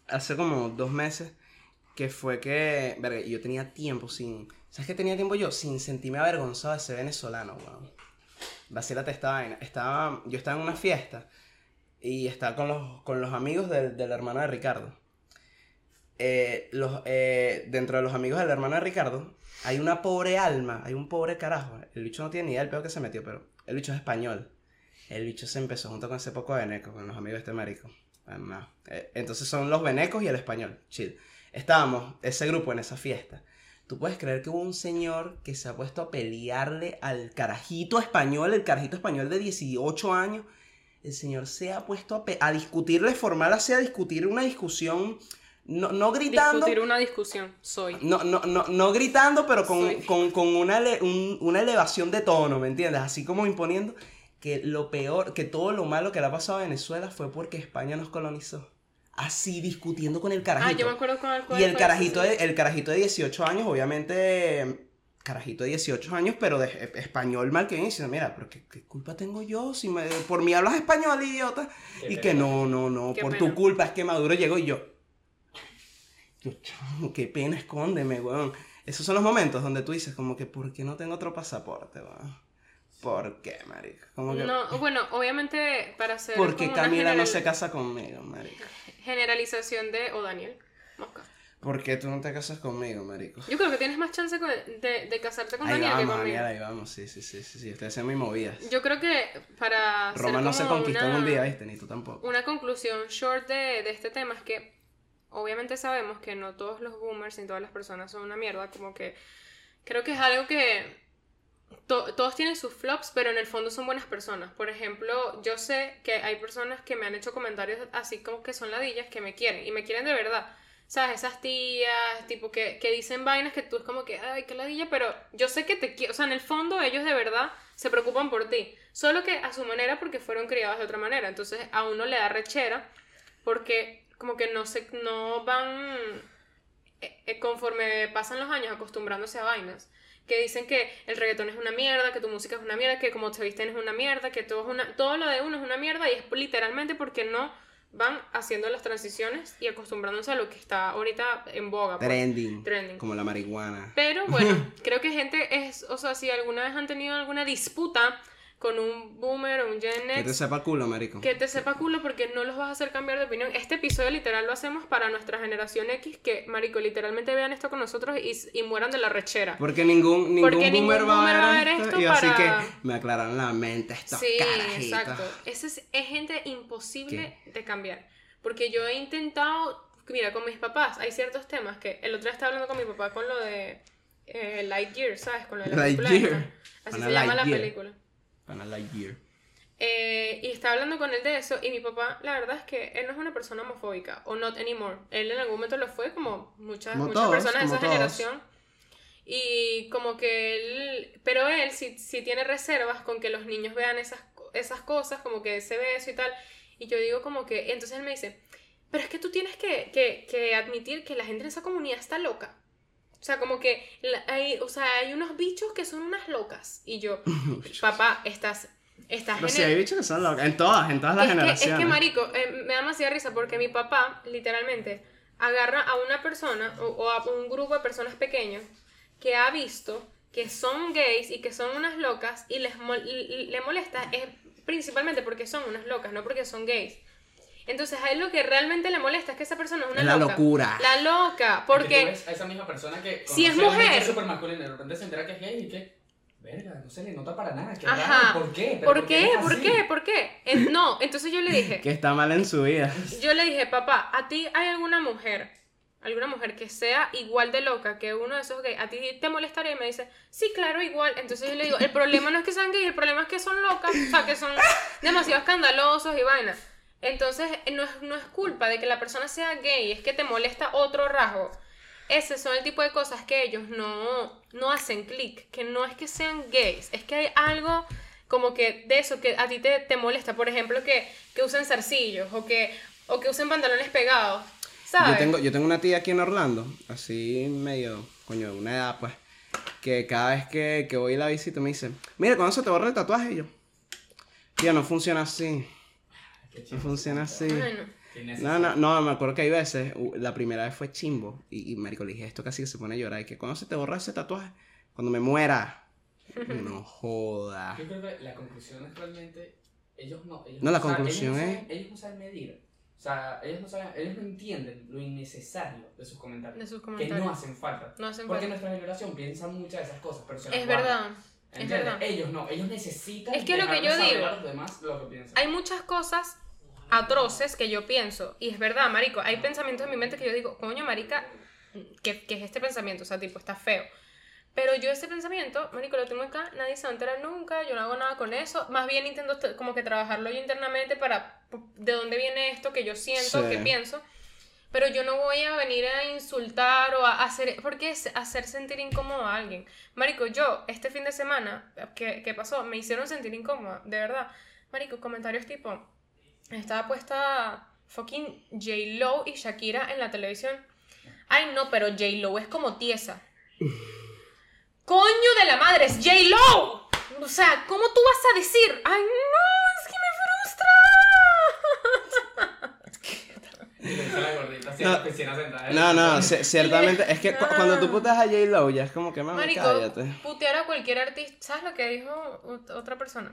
Hace como dos meses, que fue que, verga, yo tenía tiempo sin, ¿sabes qué tenía tiempo yo? Sin sentirme avergonzado de ser venezolano, weón. Vacílate esta vaina. Estaba, yo estaba en una fiesta y estaba con los, con los amigos del, del hermano de Ricardo. Eh, los, eh, dentro de los amigos del hermano de Ricardo, hay una pobre alma, hay un pobre carajo. El bicho no tiene ni idea del peo que se metió, pero el bicho es español. El bicho se empezó junto con ese poco de veneco, con los amigos de este marico. No. Entonces son los venecos y el español, chill. Estábamos, ese grupo, en esa fiesta. Tú puedes creer que hubo un señor que se ha puesto a pelearle al carajito español, el carajito español de dieciocho años. El señor se ha puesto a, pe- a discutirle formal, así a discutir una discusión, no, no gritando. Discutir una discusión, soy. No, no, no, no gritando, pero con, con, con una, ele- un, una elevación de tono, ¿me entiendes? Así como imponiendo... Que lo peor, que todo lo malo que le ha pasado a Venezuela fue porque España nos colonizó. Así, discutiendo con el carajito. Ah, yo me acuerdo con el Y el carajito, de, el carajito de dieciocho años, obviamente, carajito de dieciocho años, pero de, de español mal que viene. Diciendo, mira, pero ¿qué, qué culpa tengo yo? Si me, por mí hablas español, idiota. Qué y pena. Que no, no, no, qué por pena. Tu culpa es que Maduro llegó y yo. Yo, qué pena, escóndeme, weón. Esos son los momentos donde tú dices, como que, ¿por qué no tengo otro pasaporte, weón? ¿Por qué, marica? Que... No, bueno, obviamente para hacer... ¿Por qué Camila general... no se casa conmigo, marica? Generalización de... O Daniel Mosca. ¿Por qué tú no te casas conmigo, marico? Yo creo que tienes más chance de, de casarte con ahí Daniel vamos, que conmigo. Daniel, ahí vamos, sí, sí, sí, sí, sí. Ustedes hacen muy movidas. Yo creo que para... Roma no se conquistó una... en un día, ¿viste? Ni tú tampoco. Una conclusión short de, de este tema es que obviamente sabemos que no todos los boomers ni todas las personas son una mierda, como que creo que es algo que to- todos tienen sus flops, pero en el fondo son buenas personas. Por ejemplo, yo sé que hay personas que me han hecho comentarios así como que son ladillas, que me quieren, y me quieren de verdad. ¿Sabes? Esas tías, tipo, que, que dicen vainas que tú es como que, ay, qué ladilla, pero yo sé que te quiero, o sea, en el fondo ellos de verdad se preocupan por ti, solo que a su manera porque fueron criados de otra manera, entonces a uno le da rechera porque como que no se, no van, eh, conforme pasan los años acostumbrándose a vainas, que dicen que el reggaetón es una mierda, que tu música es una mierda, que como te visten es una mierda, que todo es una, todo lo de uno es una mierda, y es literalmente porque no van haciendo las transiciones y acostumbrándose a lo que está ahorita en boga. Trending. Trending. Como la marihuana. Pero bueno, creo que gente es... O sea, si alguna vez han tenido alguna disputa con un boomer o un Gen X... Que te sepa culo, marico. Que te sepa culo porque no los vas a hacer cambiar de opinión. Este episodio literal lo hacemos para nuestra generación X, que, marico, literalmente vean esto con nosotros y, y mueran de la rechera. Porque ningún, ningún, porque ningún boomer va a ver esto, esto y para... así que me aclaran la mente estos sí, carajitos. Sí, exacto. Esa es, es gente imposible ¿Qué? de cambiar. Porque yo he intentado... Mira, con mis papás hay ciertos temas que... El otro día estaba hablando con mi papá con lo de eh, Lightyear, ¿sabes? Con lo de la película. Lightyear. Así se llama la película. Ana Lightyear. Eh, y estaba hablando con él de eso. Y mi papá, la verdad es que él no es una persona homofóbica. O not anymore. Él en algún momento lo fue, como muchas, como muchas todos, personas de esa todos. generación. Y como que él... Pero él sí, sí tiene reservas con que los niños vean esas, esas cosas, como que se ve eso y tal. Y yo digo como que... Entonces él me dice, pero es que tú tienes que, que, que admitir que la gente en esa comunidad está loca. O sea, como que hay, o sea, hay unos bichos que son unas locas. Y yo, papá, estás... estás Pero en si el... hay bichos que son locas, en todas, en todas las es generaciones. Que, es que, marico, eh, me da demasiada risa porque mi papá, literalmente, agarra a una persona o, o a un grupo de personas pequeños que ha visto que son gays y que son unas locas y les mol- le molesta es principalmente porque son unas locas, no porque son gays. Entonces a él lo que realmente le molesta es que esa persona es una la loca. La locura. La loca, porque... Es que tú ves a esa misma persona que... Si es mujer. Es súper masculina, de repente se entera que es gay y que... Verga, no se le nota para nada. Que Ajá. Raro, ¿por qué? ¿Por, ¿Por qué? ¿Por qué? ¿Por qué? Eh, no, entonces yo le dije... que está mal en su vida. Yo le dije, papá, ¿a ti hay alguna mujer? Alguna mujer que sea igual de loca que uno de esos gays. ¿A ti te molestaría? Y me dice, sí, claro, igual. Entonces yo le digo, el problema no es que sean gays, el problema es que son locas. O sea, que son demasiado escandalosos y vainas. Entonces, no es, no es culpa de que la persona sea gay, es que te molesta otro rasgo. Ese son el tipo de cosas que ellos no, no hacen clic, que no es que sean gays, es que hay algo como que de eso que a ti te, te molesta. Por ejemplo, que, que usen zarcillos o que, o que usen pantalones pegados, ¿sabes? Yo tengo, yo tengo una tía aquí en Orlando, así medio, coño, de una edad, pues, que cada vez que, que voy y la visito me dice, mira, ¿cuándo se te borra el tatuaje? Y yo, tía, no funciona así. No funciona así. Bueno. No, no, no, me acuerdo que hay veces, la primera vez fue chimbo, y, y marico, le dije, esto casi que se pone a llorar, y que cuando se te borra ese tatuaje, cuando me muera, no joda. Yo creo que la conclusión es realmente, ellos no, ellos no, no la saben, conclusión ellos es... Saben, ellos no saben medir, o sea, ellos no saben, ellos no entienden lo innecesario de sus comentarios, de sus comentarios. Que no hacen falta, no hacen porque falta. Nuestra generación piensa muchas de esas cosas, pero se las guardan. Es verdad. ¿Entiendes? Es verdad. Ellos no, ellos necesitan es que lo que yo digo, a los demás lo que piensan. Hay muchas cosas atroces que yo pienso, y es verdad, marico, hay pensamientos en mi mente que yo digo, coño, marica, que, que es este pensamiento, o sea, tipo, está feo, pero yo ese pensamiento, marico, lo tengo acá, nadie se va a enterar nunca, yo no hago nada con eso, más bien intento como que trabajarlo yo internamente para de dónde viene esto que yo siento, sí. que pienso, pero yo no voy a venir a insultar o a hacer, porque es hacer sentir incómodo a alguien, marico, yo, este fin de semana, ¿qué, qué pasó? Me hicieron sentir incómoda, de verdad, marico, comentarios tipo, estaba puesta fucking J Lo y Shakira en la televisión. Ay no, pero J Lo es como tiesa. Coño de la madre, es J Lo. O sea, ¿cómo tú vas a decir? Ay no, es que me frustra. No, no, c- ciertamente es que cu- cuando tú puteas a J Lo ya es como que mami, cállate. Putear a cualquier artista, ¿sabes lo que dijo otra persona?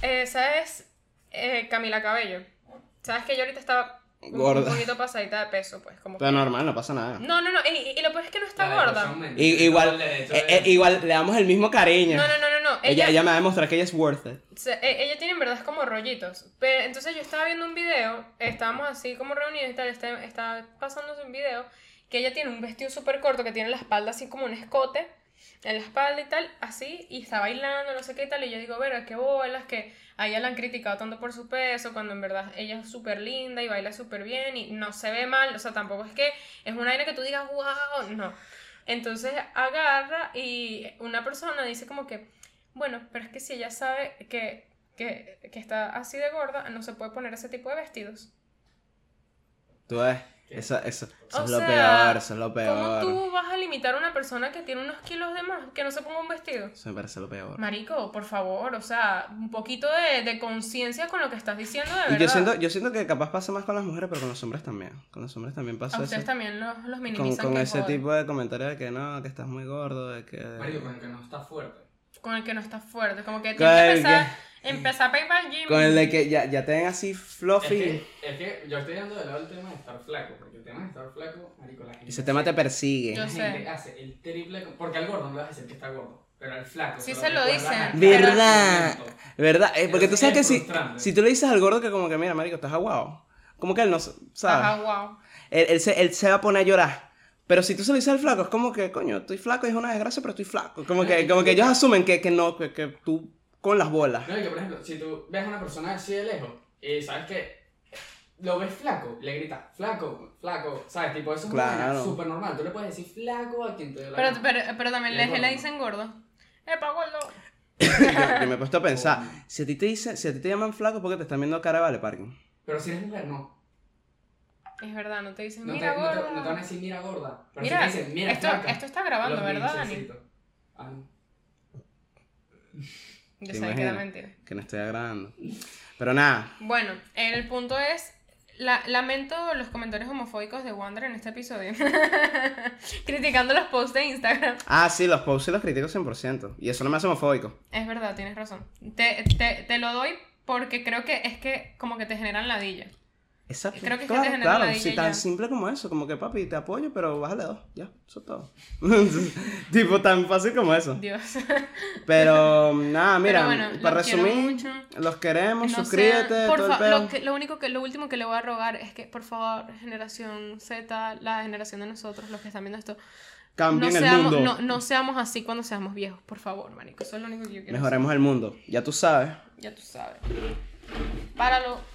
Eh, ¿sabes? Eh, Camila Cabello. ¿Sabes que yo ahorita estaba gorda. Un poquito pasadita de peso, pues? Como está que... normal, no pasa nada. No, no, no. Y, y lo peor es que no está la gorda. Y, igual, eh, igual le damos el mismo cariño. No, no, no, no. no. ella, ella me va a demostrar que ella es worth it. Se, ella tiene en verdad como rollitos. Pero entonces yo estaba viendo un video, estábamos así como reunidos y tal, está, está pasándose un video que ella tiene un vestido súper corto que tiene la espalda así como un escote en la espalda y tal, así, y está bailando, no sé qué y tal, y yo digo, verga, qué bolas, que a ella la han criticado tanto por su peso, cuando en verdad ella es súper linda y baila súper bien y no se ve mal, o sea, tampoco es que es una vaina que tú digas, wow, no. Entonces agarra y una persona dice como que, bueno, pero es que si ella sabe que, que, que está así de gorda, no se puede poner ese tipo de vestidos. Tú ves, eso, eso, eso o es sea, lo peor, eso es lo peor. ¿Cómo tú vas a limitar a una persona que tiene unos kilos de más, que no se ponga un vestido? Eso me parece lo peor. Marico, por favor, o sea, un poquito de, de conciencia con lo que estás diciendo, de verdad. Y yo siento, yo siento que capaz pasa más con las mujeres, pero con los hombres también. Con los hombres también pasa eso. A ustedes eso, también los, los minimizan. Con, con ese joder. tipo de comentarios de que no, que estás muy gordo, de que... Marico, con el que no estás fuerte. Con el que no estás fuerte, como que tienes que empezar... Que... Empezar a pegar el gym. Con el de que ya, ya te ven así fluffy. Es que, es que yo estoy dando de lado el tema de estar flaco. Porque el tema de estar flaco, marico, la gente. Ese tema te persigue. La yo gente sé. hace el triple. Porque al gordo no le vas a decir que está gordo. Pero al flaco. Sí se lo dicen. Verdad. Verdad. Eh, porque tú sabes que si, si tú le dices al gordo que, como que, mira, marico, estás aguado. Como que él no sabe. Estás aguado. Él, él, se, él se va a poner a llorar. Pero si tú se lo dices al flaco, es como que, coño, estoy flaco, es una desgracia, pero estoy flaco. Como que, como que ellos asumen que, que no, que, que tú. Con las bolas. No, que por ejemplo, si tú ves a una persona así de lejos y sabes que lo ves flaco, le gritas flaco, flaco, ¿sabes? Tipo, eso es claro. Súper normal. Tú le puedes decir flaco a quien te dé la gana. Pero, pero, pero también le, le dicen gordo. ¡Epa, gordo! yo, yo me he puesto a pensar, oh. si, a ti te dicen, si a ti te llaman flaco, ¿por qué te están viendo cara de vale parking? Pero si eres mujer, no. Es verdad, no te dicen no mira te, gorda. No te, no te van a decir mira gorda. Pero mira, si te dicen mira esto, flaca. Esto está grabando, ¿verdad, Dani? Ah, no. Yo sabía que era mentira. Que no estoy agradando. Pero nada. Bueno, el punto es... La, lamento los comentarios homofóbicos de Wander en este episodio. Criticando los posts de Instagram. Ah, sí, los posts y los critico cien por ciento. Y eso no me hace homofóbico. Es verdad, tienes razón. Te, te, te lo doy porque creo que es que como que te generan ladilla. Exacto. Creo que es claro, que te generan claro. ladilla. Sí, tan ya. simple como eso. Como que, papi, te apoyo, pero bájale dos. Ya, eso es todo. Tipo, tan fácil como eso. Dios. Pero nada, mira, pero bueno, para los resumir, los queremos, no suscríbete, sean, por todo fa- el pedo. Lo, que, lo único que, lo último que le voy a rogar es que, por favor, generación Z, la generación de nosotros, los que están viendo esto, cambien no el seamos, mundo. No, no seamos así cuando seamos viejos, por favor, marico, eso es lo único que yo quiero. Mejoremos hacer. El mundo, ya tú sabes. Ya tú sabes. Páralo.